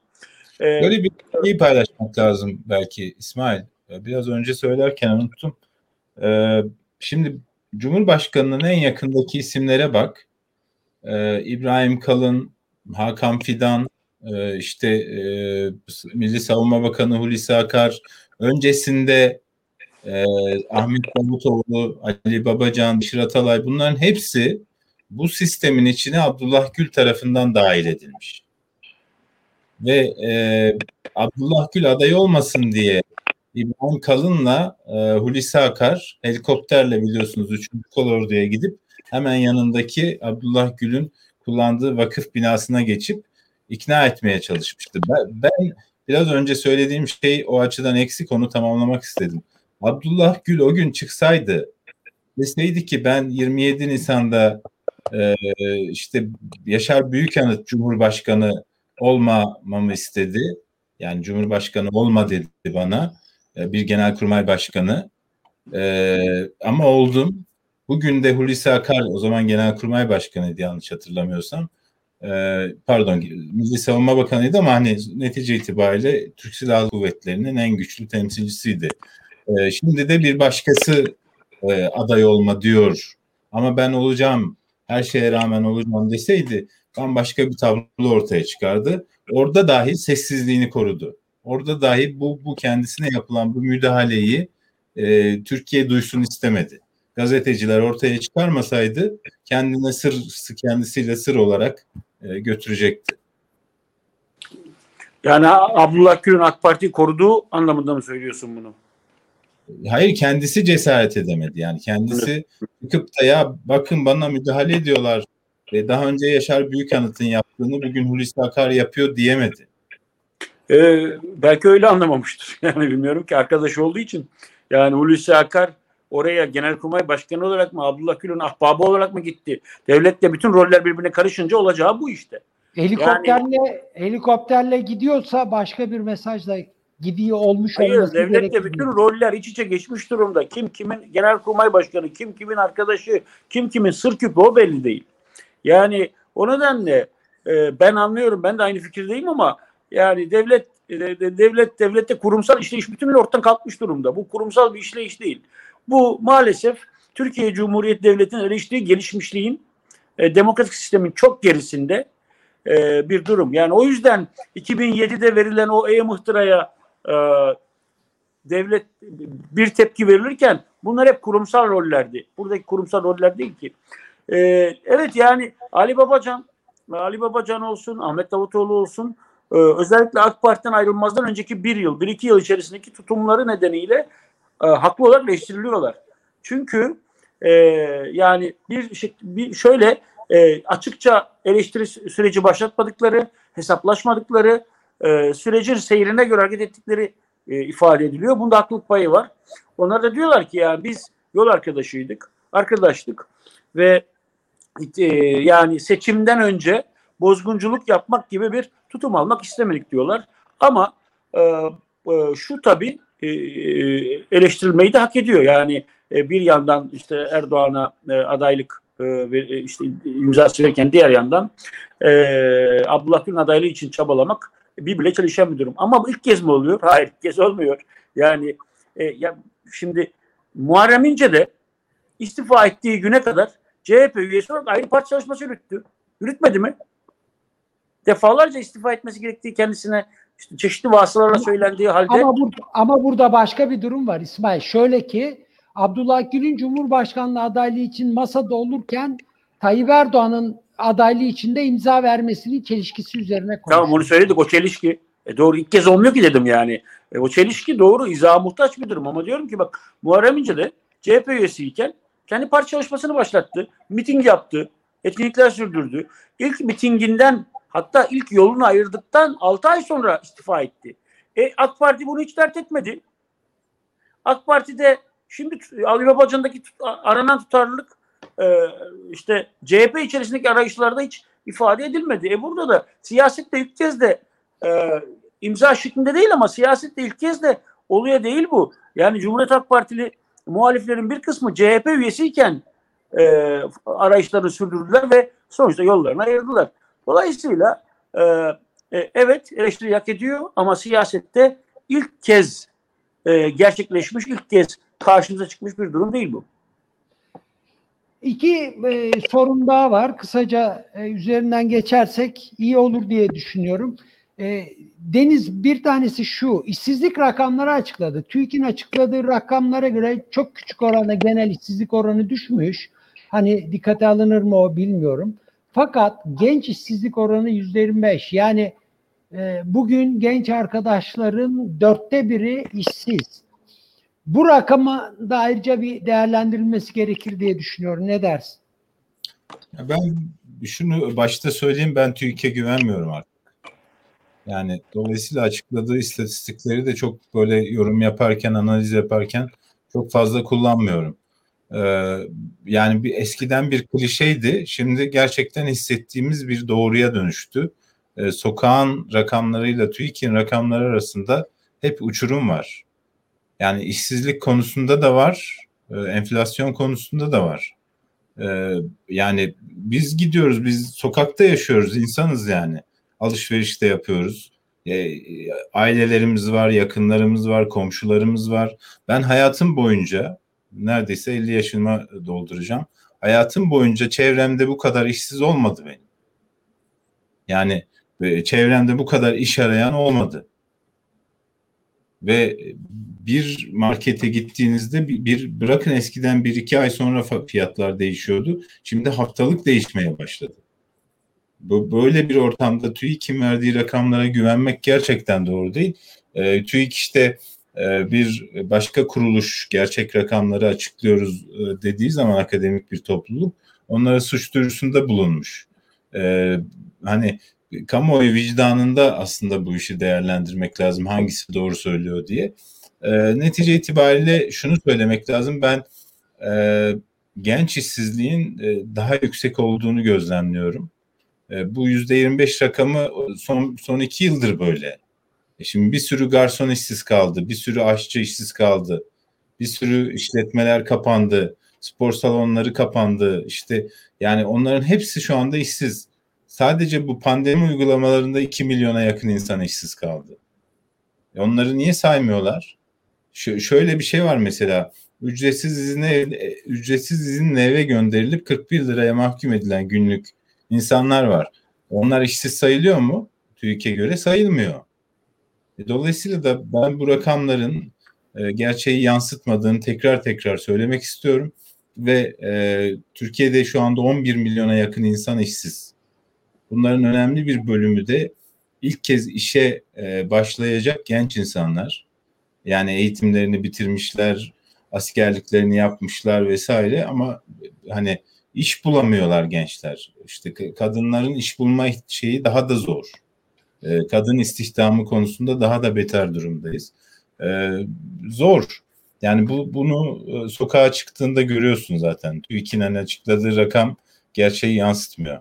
Böyle bir şeyi paylaşmak lazım belki İsmail. Biraz önce söylerken unuttum. Şimdi Cumhurbaşkanı'nın en yakındaki isimlere bak. İbrahim Kalın, Hakan Fidan, Milli Savunma Bakanı Hulusi Akar, öncesinde Ahmet Davutoğlu, Ali Babacan, Beşir Atalay, bunların hepsi bu sistemin içine Abdullah Gül tarafından dahil edilmiş. Ve Abdullah Gül aday olmasın diye İbrahim Kalın'la Hulusi Akar helikopterle biliyorsunuz 3. Kolordu'ya gidip hemen yanındaki Abdullah Gül'ün kullandığı vakıf binasına geçip ikna etmeye çalışmıştı. Ben biraz önce söylediğim şey o açıdan eksik, onu tamamlamak istedim. Abdullah Gül o gün çıksaydı, deseydi ki ben 27 Nisan'da Yaşar Büyükanıt Cumhurbaşkanı olmamamı istedi. Yani Cumhurbaşkanı olma dedi bana. Bir genelkurmay başkanı. Ama oldum. Bugün de Hulusi Akar, o zaman genelkurmay başkanıydı yanlış hatırlamıyorsam. Milli Savunma Bakanıydı ama hani netice itibariyle Türk Silahlı Kuvvetleri'nin en güçlü temsilcisiydi. Şimdi de bir başkası aday olma diyor. Ama ben olacağım, her şeye rağmen olacağım deseydi bambaşka bir tablo ortaya çıkardı. orada dahi sessizliğini korudu. Orada dahi bu kendisine yapılan bu müdahaleyi Türkiye duysun istemedi. Gazeteciler ortaya çıkarmasaydı kendisiyle sır olarak götürecekti. Yani Abdullah Gül'ün AK Parti'yi koruduğu anlamında mı söylüyorsun bunu? Hayır, kendisi cesaret edemedi. Yani kendisi çıkıp da ya bakın bana müdahale ediyorlar ve daha önce Yaşar Büyükanıt'ın yaptığını bugün Hulusi Akar yapıyor diyemedi. Belki öyle anlamamıştır. Yani bilmiyorum ki, arkadaş olduğu için. Yani Hulusi Akar oraya Genelkurmay Başkanı olarak mı, Abdullah Gül'ün ahbabı olarak mı gitti? Devlette bütün roller birbirine karışınca olacağı bu işte. Helikopterle gidiyorsa başka bir mesajla gidiyor olmuş olması gerekiyor. Devlette bütün roller iç içe geçmiş durumda. Kim kimin Genelkurmay Başkanı, kim kimin arkadaşı, kim kimin sır küpü, o belli değil. Yani o nedenle ben anlıyorum, ben de aynı fikirdeyim ama yani devlette kurumsal işleyiş bütünüyle ortadan kalkmış durumda. Bu kurumsal bir işleyiş değil. Bu maalesef Türkiye Cumhuriyeti Devleti'nin eleştiği gelişmişliğin, demokratik sistemin çok gerisinde bir durum. Yani o yüzden 2007'de verilen o mıhtıraya devlet bir tepki verilirken bunlar hep kurumsal rollerdi. Buradaki kurumsal roller değil ki. Evet, yani Ali Babacan olsun, Ahmet Davutoğlu olsun, özellikle AK Parti'den ayrılmazdan önceki bir iki yıl içerisindeki tutumları nedeniyle haklı olarak eleştiriliyorlar. Çünkü yani açıkça eleştiri süreci başlatmadıkları, hesaplaşmadıkları, sürecin seyrine göre hareket ettikleri ifade ediliyor. Bunda haklılık payı var. Onlar da diyorlar ki ya biz yol arkadaşıydık, arkadaştık ve yani seçimden önce bozgunculuk yapmak gibi bir tutum almak istemedik diyorlar. Ama şu tabii eleştirilmeyi de hak ediyor. Yani bir yandan işte Erdoğan'a adaylık işte imzası verirken diğer yandan Abdullah Gül'ün adaylığı için çabalamak birbirle çelişen bir durum. Ama bu ilk kez mi oluyor? Hayır, ilk kez olmuyor. Yani şimdi Muharrem İnce de istifa ettiği güne kadar CHP üyesi olarak aynı parti çalışması yürüttü. Yürütmedi mi? Defalarca istifa etmesi gerektiği kendisine işte çeşitli vasıtalarla söylendiği halde. Ama burada başka bir durum var İsmail. Şöyle ki, Abdullah Gül'ün Cumhurbaşkanlığı adaylığı için masada olurken Tayyip Erdoğan'ın adaylığı için de imza vermesinin çelişkisi üzerine konuştuk. Tamam, onu söyledik, o çelişki. Doğru, ilk kez olmuyor ki dedim yani. O çelişki doğru, izaha muhtaç bir durum ama diyorum ki bak, Muharrem İnce de CHP üyesiyken kendi parti çalışmasını başlattı. Miting yaptı. Etkinlikler sürdürdü. İlk mitinginden, hatta ilk yolunu ayırdıktan 6 ay sonra istifa etti. AK Parti bunu hiç dert etmedi. AK Parti'de şimdi Ali Babacan'daki aranan tutarlılık işte CHP içerisindeki arayışlarda hiç ifade edilmedi. Burada da siyasette ilk kez de imza şeklinde değil ama siyasette ilk kez de oluyor değil bu. Yani Cumhuriyet Halk Partili muhaliflerin bir kısmı CHP üyesiyken arayışlarını sürdürdüler ve sonuçta yollarını ayırdılar. Dolayısıyla evet, eleştiri hak ediyor ama siyasette ilk kez gerçekleşmiş, ilk kez karşımıza çıkmış bir durum değil bu. İki sorum daha var. Kısaca üzerinden geçersek iyi olur diye düşünüyorum. Deniz, bir tanesi şu. İşsizlik rakamları açıkladı. TÜİK'in açıkladığı rakamlara göre çok küçük oranda genel işsizlik oranı düşmüş. Hani dikkate alınır mı o bilmiyorum. Fakat genç işsizlik oranı %25. Yani bugün genç arkadaşların 1/4 işsiz. Bu rakama da ayrıca bir değerlendirilmesi gerekir diye düşünüyorum. Ne dersin? Ya ben şunu başta söyleyeyim, ben TÜİK'e güvenmiyorum artık. Yani dolayısıyla açıkladığı istatistikleri de çok böyle yorum yaparken, analiz yaparken çok fazla kullanmıyorum. Yani eskiden bir klişeydi, şimdi gerçekten hissettiğimiz bir doğruya dönüştü. Sokağın rakamlarıyla TÜİK'in rakamları arasında hep uçurum var. Yani işsizlik konusunda da var, enflasyon konusunda da var. Yani biz gidiyoruz, biz sokakta yaşıyoruz, insanız yani. Alışveriş de yapıyoruz. Ailelerimiz var, yakınlarımız var, komşularımız var. Ben hayatım boyunca, neredeyse 50 yaşıma dolduracağım. Hayatım boyunca çevremde bu kadar işsiz olmadı benim. Yani ve çevremde bu kadar iş arayan olmadı. Ve bir markete gittiğinizde bir bırakın eskiden 1-2 ay sonra fiyatlar değişiyordu. Şimdi haftalık değişmeye başladı. Böyle bir ortamda TÜİK'in verdiği rakamlara güvenmek gerçekten doğru değil. TÜİK işte bir başka kuruluş gerçek rakamları açıklıyoruz dediği zaman akademik bir topluluk onlara suç duyurusunda bulunmuş. Hani kamuoyu vicdanında aslında bu işi değerlendirmek lazım, hangisi doğru söylüyor diye. Netice itibariyle şunu söylemek lazım, ben genç işsizliğin daha yüksek olduğunu gözlemliyorum. Bu %25 rakamı son 2 yıldır böyle. Şimdi bir sürü garson işsiz kaldı, bir sürü aşçı işsiz kaldı, bir sürü işletmeler kapandı, spor salonları kapandı. İşte yani onların hepsi şu anda işsiz. Sadece bu pandemi uygulamalarında 2 milyona yakın insan işsiz kaldı. Onları niye saymıyorlar? Şöyle bir şey var mesela, ücretsiz izinle eve gönderilip 41 liraya mahkum edilen günlük insanlar var. Onlar işsiz sayılıyor mu? TÜİK'e göre sayılmıyor. Dolayısıyla da ben bu rakamların gerçeği yansıtmadığını tekrar söylemek istiyorum. Ve Türkiye'de şu anda 11 milyona yakın insan işsiz. Bunların önemli bir bölümü de ilk kez işe başlayacak genç insanlar. Yani eğitimlerini bitirmişler, askerliklerini yapmışlar vesaire ama hani iş bulamıyorlar gençler. İşte kadınların iş bulma şeyi daha da zor. Kadın istihdamı konusunda daha da beter durumdayız. Zor. Yani bunu sokağa çıktığında görüyorsun zaten. TÜİK'in açıkladığı rakam gerçeği yansıtmıyor.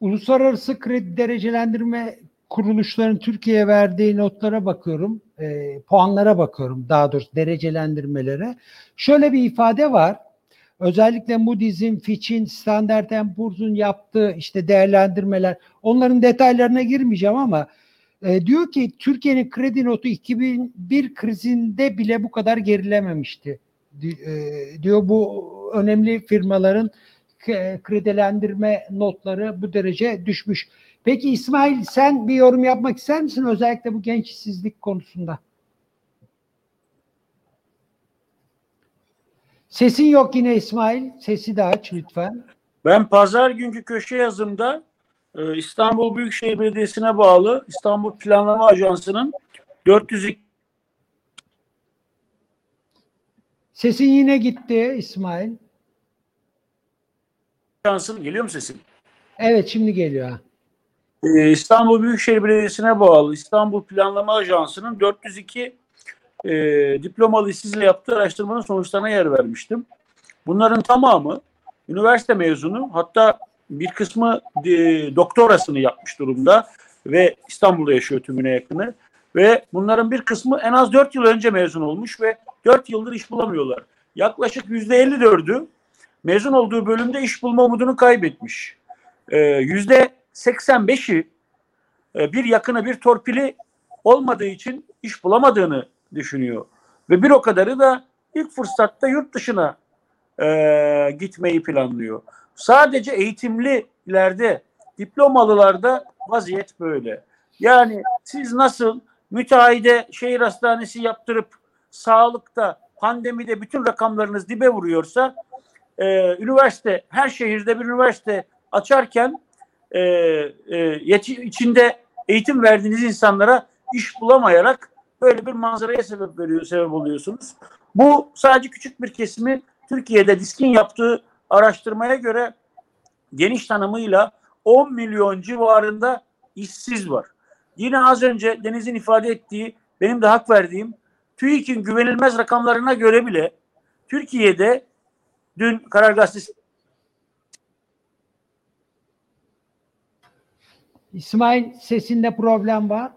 Uluslararası Kredi Derecelendirme Kuruluşlarının Türkiye'ye verdiği notlara bakıyorum. Puanlara bakıyorum, daha doğrusu derecelendirmelere. Şöyle bir ifade var. Özellikle Moody's'in, Fitch'in, Standard & Poor's'un yaptığı işte değerlendirmeler, onların detaylarına girmeyeceğim ama diyor ki Türkiye'nin kredi notu 2001 krizinde bile bu kadar gerilememişti. Diyor bu önemli firmaların kredilendirme notları bu derece düşmüş. Peki İsmail, sen bir yorum yapmak ister misin özellikle bu genç işsizlik konusunda? Sesin yok yine İsmail. Sesi de aç lütfen. Ben pazar günkü köşe yazımda İstanbul Büyükşehir Belediyesi'ne bağlı İstanbul Planlama Ajansı'nın 402... Sesin yine gitti İsmail. Ajansı'nın geliyor mu sesin? Evet, şimdi geliyor. İstanbul Büyükşehir Belediyesi'ne bağlı İstanbul Planlama Ajansı'nın 402 diplomalı işsizle yaptığı araştırmanın sonuçlarına yer vermiştim. Bunların tamamı üniversite mezunu, hatta bir kısmı doktorasını yapmış durumda ve İstanbul'da yaşıyor tümüne yakını ve bunların bir kısmı en az 4 yıl önce mezun olmuş ve 4 yıldır iş bulamıyorlar. Yaklaşık %54'ü mezun olduğu bölümde iş bulma umudunu kaybetmiş. %85'i bir yakını, bir torpili olmadığı için iş bulamadığını düşünüyor. Ve bir o kadarı da ilk fırsatta yurt dışına gitmeyi planlıyor. Sadece eğitimlilerde, diplomalılarda vaziyet böyle. Yani siz nasıl müteahhide şehir hastanesi yaptırıp sağlıkta, pandemide bütün rakamlarınız dibe vuruyorsa üniversite, her şehirde bir üniversite açarken içinde eğitim verdiğiniz insanlara iş bulamayarak böyle bir manzaraya sebep oluyorsunuz. Bu sadece küçük bir kesimi. Türkiye'de DİSK'in yaptığı araştırmaya göre geniş tanımıyla 10 milyon civarında işsiz var. Yine az önce Deniz'in ifade ettiği, benim de hak verdiğim, TÜİK'in güvenilmez rakamlarına göre bile Türkiye'de dün Karar Gazetesi... İsmail, sesinde problem var.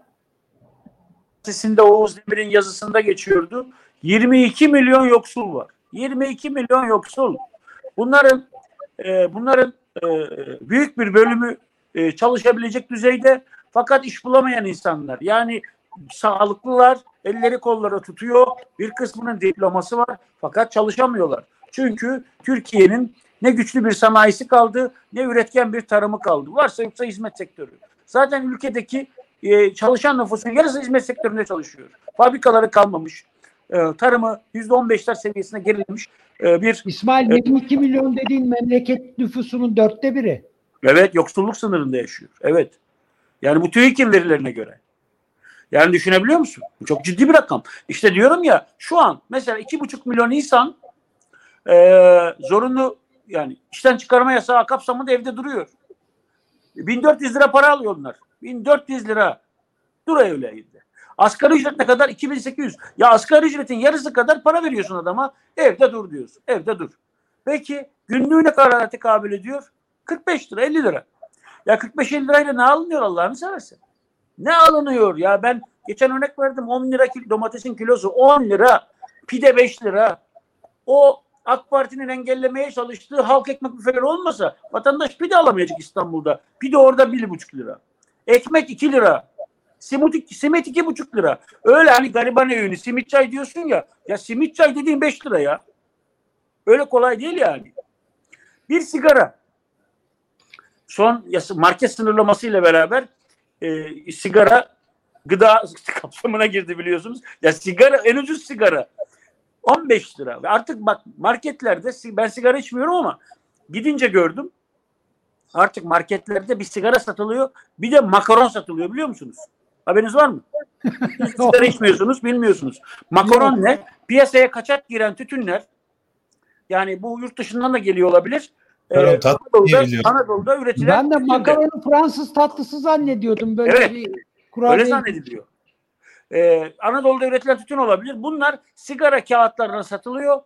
Gazetesinde Oğuz Demir'in yazısında geçiyordu. 22 milyon yoksul var. 22 milyon yoksul. Bunların büyük bir bölümü çalışabilecek düzeyde fakat iş bulamayan insanlar. Yani sağlıklılar, elleri kolları tutuyor. Bir kısmının diploması var fakat çalışamıyorlar. Çünkü Türkiye'nin Ne güçlü bir sanayisi kaldı, ne üretken bir tarımı kaldı. Varsa yoksa hizmet sektörü. Zaten ülkedeki çalışan nüfusun yarısı hizmet sektöründe çalışıyor. Fabrikaları kalmamış. Tarımı %15'ler seviyesine gerilemiş bir... İsmail, 22 milyon dediğin memleket nüfusunun 1/4'i. Evet, yoksulluk sınırında yaşıyor. Evet. Yani bu TÜİK'in verilerine göre. Yani düşünebiliyor musun? Çok ciddi bir rakam. İşte diyorum ya, şu an mesela 2,5 milyon insan zorunlu, yani işten çıkarma yasağı kapsamında evde duruyor. 1400 lira para alıyor onlar. 1400 lira. Dur evle evde. Asgari ücret ne kadar? 2800. Ya asgari ücretin yarısı kadar para veriyorsun adama. Evde dur diyorsun. Evde dur. Peki günlüğü ne kadar tekabül ediyor? 45 lira, 50 lira. Ya 45-50 lirayla ne alınıyor Allah'ını seversen? Ne alınıyor ya? Ben geçen örnek verdim. 10 lira domatesin kilosu 10 lira. Pide 5 lira. O AK Parti'nin engellemeye çalıştığı halk ekmek büfeleri olmasa vatandaş pide alamayacak İstanbul'da. Pide orada 1,5 lira. Ekmek 2 lira. Simit 2,5 lira. Öyle hani gariban öğünü simit çay diyorsun ya. Ya simit çay dediğin 5 lira ya. Öyle kolay değil yani. Bir sigara. Son market sınırlamasıyla beraber sigara gıda kapsamına girdi biliyorsunuz. Ya sigara, en ucuz sigara 15 lira. Ve artık bak marketlerde, ben sigara içmiyorum ama gidince gördüm. Artık marketlerde bir sigara satılıyor, bir de makaron satılıyor biliyor musunuz? Haberiniz var mı? Sigara içmiyorsunuz, bilmiyorsunuz. Makaron ne? Piyasaya kaçak giren tütünler, yani bu yurt dışından da geliyor olabilir. Anadolu'da üretilen. Ben de makaronu Fransız tatlısı zannediyordum. Böyle evet. Öyle zannediliyor. Anadolu'da üretilen tütün olabilir. Bunlar sigara kağıtlarına satılıyor.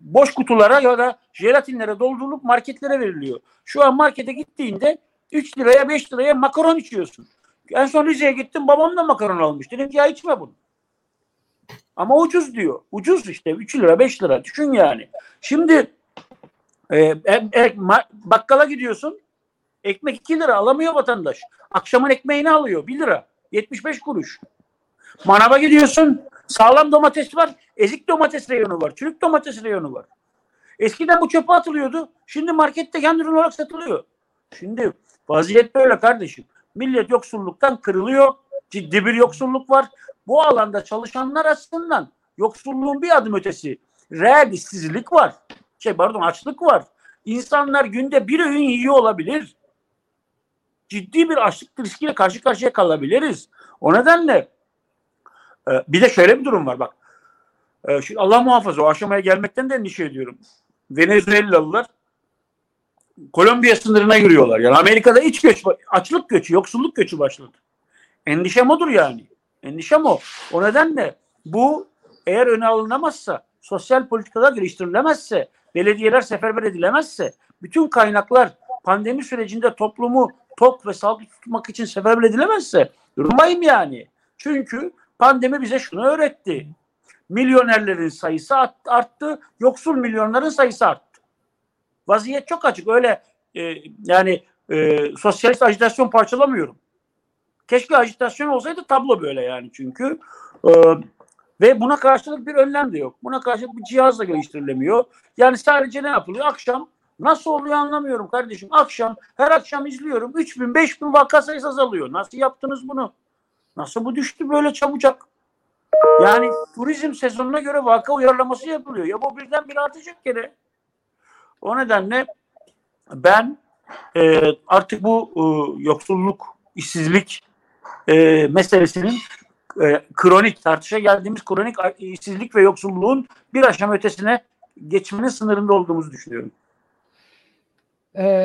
Boş kutulara ya da jelatinlere doldurulup marketlere veriliyor. Şu an markete gittiğinde 3 liraya 5 liraya makaron içiyorsun. En son Rize'ye gittim, babam da makaron almış. Dedim ki ya içme bunu. Ama ucuz diyor. Ucuz işte 3 lira 5 lira düşün yani. Şimdi bakkala gidiyorsun, ekmek 2 lira alamıyor vatandaş. Akşamın ekmeğini alıyor 1 lira 75 kuruş. Manava gidiyorsun, sağlam domates var, ezik domates reyonu var, çürük domates reyonu var. Eskiden bu çöpe atılıyordu, şimdi markette yan ürün olarak satılıyor. Şimdi vaziyet böyle kardeşim. Millet yoksulluktan kırılıyor, ciddi bir yoksulluk var. Bu alanda çalışanlar aslında yoksulluğun bir adım ötesi. Reel işsizlik var. Açlık var. İnsanlar günde bir öğün yiyor olabilir. Ciddi bir açlık riskiyle karşı karşıya kalabiliriz. O nedenle bir de şöyle bir durum var bak. Şimdi Allah muhafaza o aşamaya gelmekten de endişe ediyorum. Venezuelalılar Kolombiya sınırına giriyorlar. Yani Amerika'da iç göç, açlık göçü, yoksulluk göçü başladı. Endişem odur yani. Endişem o. O nedenle bu eğer öne alınamazsa, sosyal politikalar geliştirilemezse, belediyeler seferber edilemezse, bütün kaynaklar pandemi sürecinde toplumu tok ve sağlıklı tutmak için seferber edilemezse durmayayım yani. Çünkü pandemi bize şunu öğretti. Milyonerlerin sayısı arttı, yoksul milyonların sayısı arttı. Vaziyet çok açık. Öyle sosyalist ajitasyon parçalamıyorum. Keşke ajitasyon olsaydı, tablo böyle yani çünkü. Ve buna karşılık bir önlem de yok. Buna karşılık bir cihaz da geliştirilemiyor. Yani sadece ne yapılıyor? Akşam nasıl oluyor anlamıyorum kardeşim. Her akşam izliyorum. 3000-5000 vaka sayısı azalıyor. Nasıl yaptınız bunu? Nasıl bu düştü böyle çabucak? Yani turizm sezonuna göre vaka uyarlaması yapılıyor. Ya bu birdenbire artacak gene. O nedenle ben artık bu yoksulluk, işsizlik meselesinin kronik tartışa geldiğimiz kronik işsizlik ve yoksulluğun bir aşama ötesine geçmenin sınırında olduğumuzu düşünüyorum.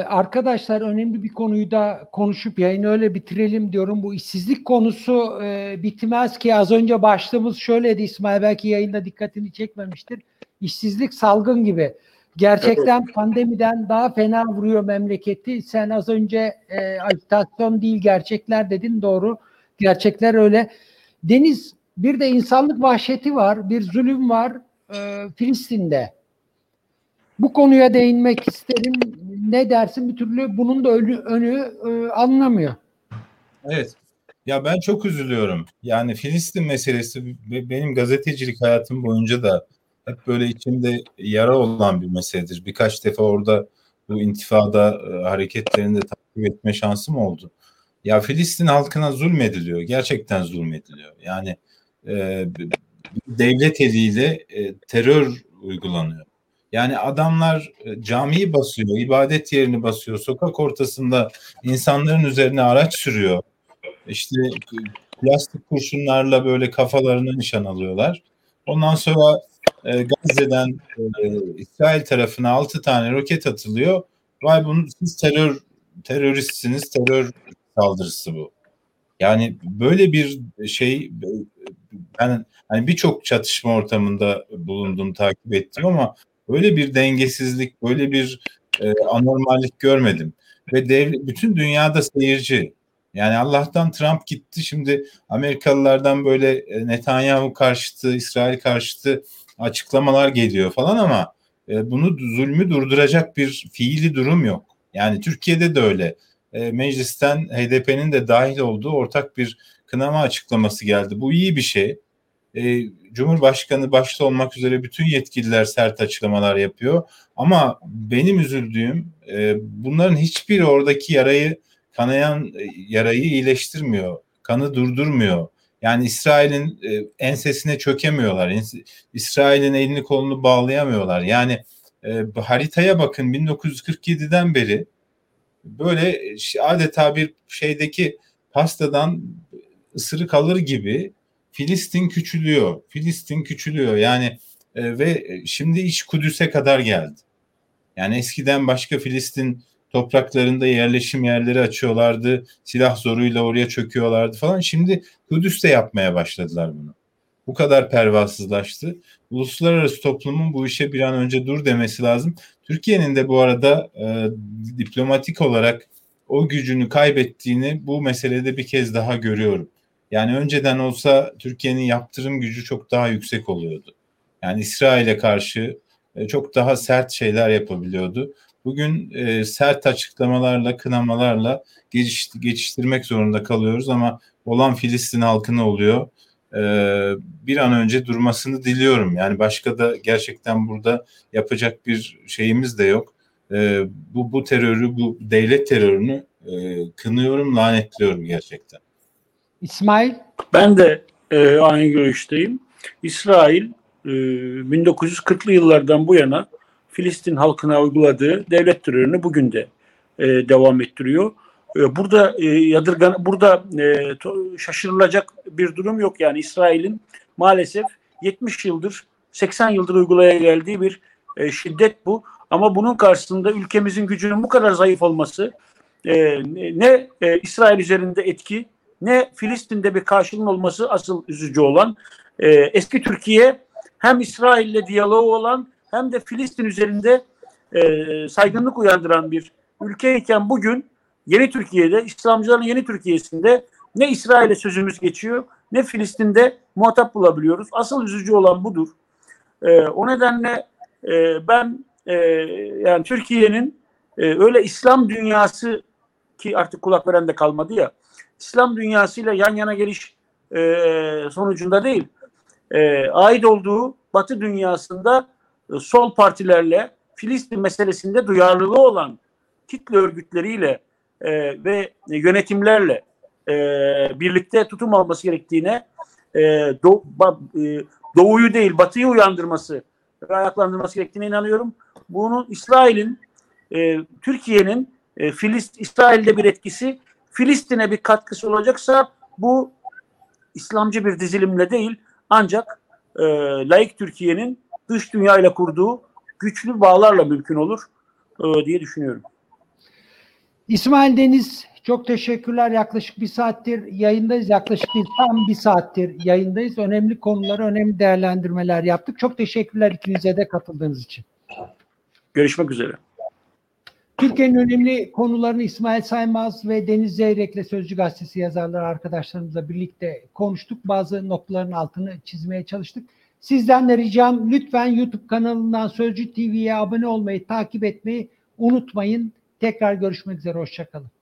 Arkadaşlar önemli bir konuyu da konuşup yayını öyle bitirelim diyorum. Bu işsizlik konusu bitmez ki. Az önce başlığımız şöyleydi İsmail, belki yayında dikkatini çekmemiştir. İşsizlik salgın gibi. Gerçekten evet. Pandemiden daha fena vuruyor memleketi. Sen az önce agitasyon değil gerçekler dedin, doğru. Gerçekler öyle. Deniz, bir de insanlık vahşeti var, bir zulüm var Filistin'de. Bu konuya değinmek isterim. Ne dersin? Bir türlü bunun da önü alınamıyor. Evet. Ya ben çok üzülüyorum. Yani Filistin meselesi benim gazetecilik hayatım boyunca da hep böyle içimde yara olan bir meseledir. Birkaç defa orada bu intifada hareketlerini de takip etme şansım oldu. Ya Filistin halkına zulmediliyor. Gerçekten zulmediliyor. Yani devlet eliyle terör uygulanıyor. Yani adamlar camiyi basıyor, ibadet yerini basıyor, sokak ortasında insanların üzerine araç sürüyor. İşte plastik kurşunlarla böyle kafalarına nişan alıyorlar. Ondan sonra Gazze'den İsrail tarafına 6 tane roket atılıyor. Vay bunu siz teröristsiniz, terör saldırısı bu. Yani böyle bir şey ben hani birçok çatışma ortamında bulundum, takip ettim ama böyle bir dengesizlik, böyle bir anormallik görmedim. Ve bütün dünyada seyirci. Yani Allah'tan Trump gitti. Şimdi Amerikalılardan böyle Netanyahu karşıtı, İsrail karşıtı açıklamalar geliyor falan ama bunu zulmü durduracak bir fiili durum yok. Yani Türkiye'de de öyle. Meclisten HDP'nin de dahil olduğu ortak bir kınama açıklaması geldi. Bu iyi bir şey. Cumhurbaşkanı başta olmak üzere bütün yetkililer sert açıklamalar yapıyor. Ama benim üzüldüğüm bunların hiçbiri oradaki yarayı, kanayan yarayı iyileştirmiyor. Kanı durdurmuyor. Yani İsrail'in ensesine çökemiyorlar. İsrail'in elini kolunu bağlayamıyorlar. Yani haritaya bakın 1947'den beri böyle adeta bir şeydeki pastadan ısırık alır gibi Filistin küçülüyor. Filistin küçülüyor. Yani ve şimdi iç Kudüs'e kadar geldi. Yani eskiden başka Filistin topraklarında yerleşim yerleri açıyorlardı. Silah zoruyla oraya çöküyorlardı falan. Şimdi Kudüs'te yapmaya başladılar bunu. Bu kadar pervasızlaştı. Uluslararası toplumun bu işe bir an önce dur demesi lazım. Türkiye'nin de bu arada diplomatik olarak o gücünü kaybettiğini bu meselede bir kez daha görüyorum. Yani önceden olsa Türkiye'nin yaptırım gücü çok daha yüksek oluyordu. Yani İsrail'e karşı çok daha sert şeyler yapabiliyordu. Bugün sert açıklamalarla, kınamalarla geçiştirmek zorunda kalıyoruz ama olan Filistin halkına oluyor. Bir an önce durmasını diliyorum. Yani başka da gerçekten burada yapacak bir şeyimiz de yok. Bu terörü, bu devlet terörünü kınıyorum, lanetliyorum gerçekten. İsmail? Ben de aynı görüşteyim. İsrail 1940'lı yıllardan bu yana Filistin halkına uyguladığı devlet terörünü bugün de devam ettiriyor. Burada şaşırılacak bir durum yok. Yani İsrail'in maalesef 70 yıldır, 80 yıldır uygulaya geldiği bir şiddet bu. Ama bunun karşısında ülkemizin gücünün bu kadar zayıf olması ne İsrail üzerinde etki ne Filistin'de bir karşılığın olması asıl üzücü olan. Eski Türkiye hem İsrail'le diyaloğu olan hem de Filistin üzerinde saygınlık uyandıran bir ülkeyken bugün yeni Türkiye'de, İslamcıların yeni Türkiye'sinde ne İsrail'e sözümüz geçiyor ne Filistin'de muhatap bulabiliyoruz. Asıl üzücü olan budur. O nedenle ben yani Türkiye'nin öyle İslam dünyası ki artık kulak veren de kalmadı ya, İslam dünyasıyla yan yana geliş sonucunda değil, ait olduğu Batı dünyasında sol partilerle Filistin meselesinde duyarlılığı olan kitle örgütleriyle ve yönetimlerle birlikte tutum alması gerektiğine doğuyu değil batıyı uyandırması ve ayaklandırması gerektiğine inanıyorum. Bunun İsrail'in, Türkiye'nin İsrail'de bir etkisi, Filistin'e bir katkısı olacaksa bu İslamcı bir dizilimle değil ancak laik Türkiye'nin dış dünyayla kurduğu güçlü bağlarla mümkün olur diye düşünüyorum. İsmail Deniz, çok teşekkürler. Yaklaşık bir saattir yayındayız. Tam bir saattir yayındayız. Önemli konuları, önemli değerlendirmeler yaptık. Çok teşekkürler ikinize de katıldığınız için. Görüşmek üzere. Türkiye'nin önemli konularını İsmail Saymaz ve Deniz Zeyrek'le Sözcü Gazetesi yazarları arkadaşlarımızla birlikte konuştuk. Bazı noktaların altını çizmeye çalıştık. Sizden de ricam lütfen YouTube kanalından Sözcü TV'ye abone olmayı, takip etmeyi unutmayın. Tekrar görüşmek üzere. Hoşça kalın.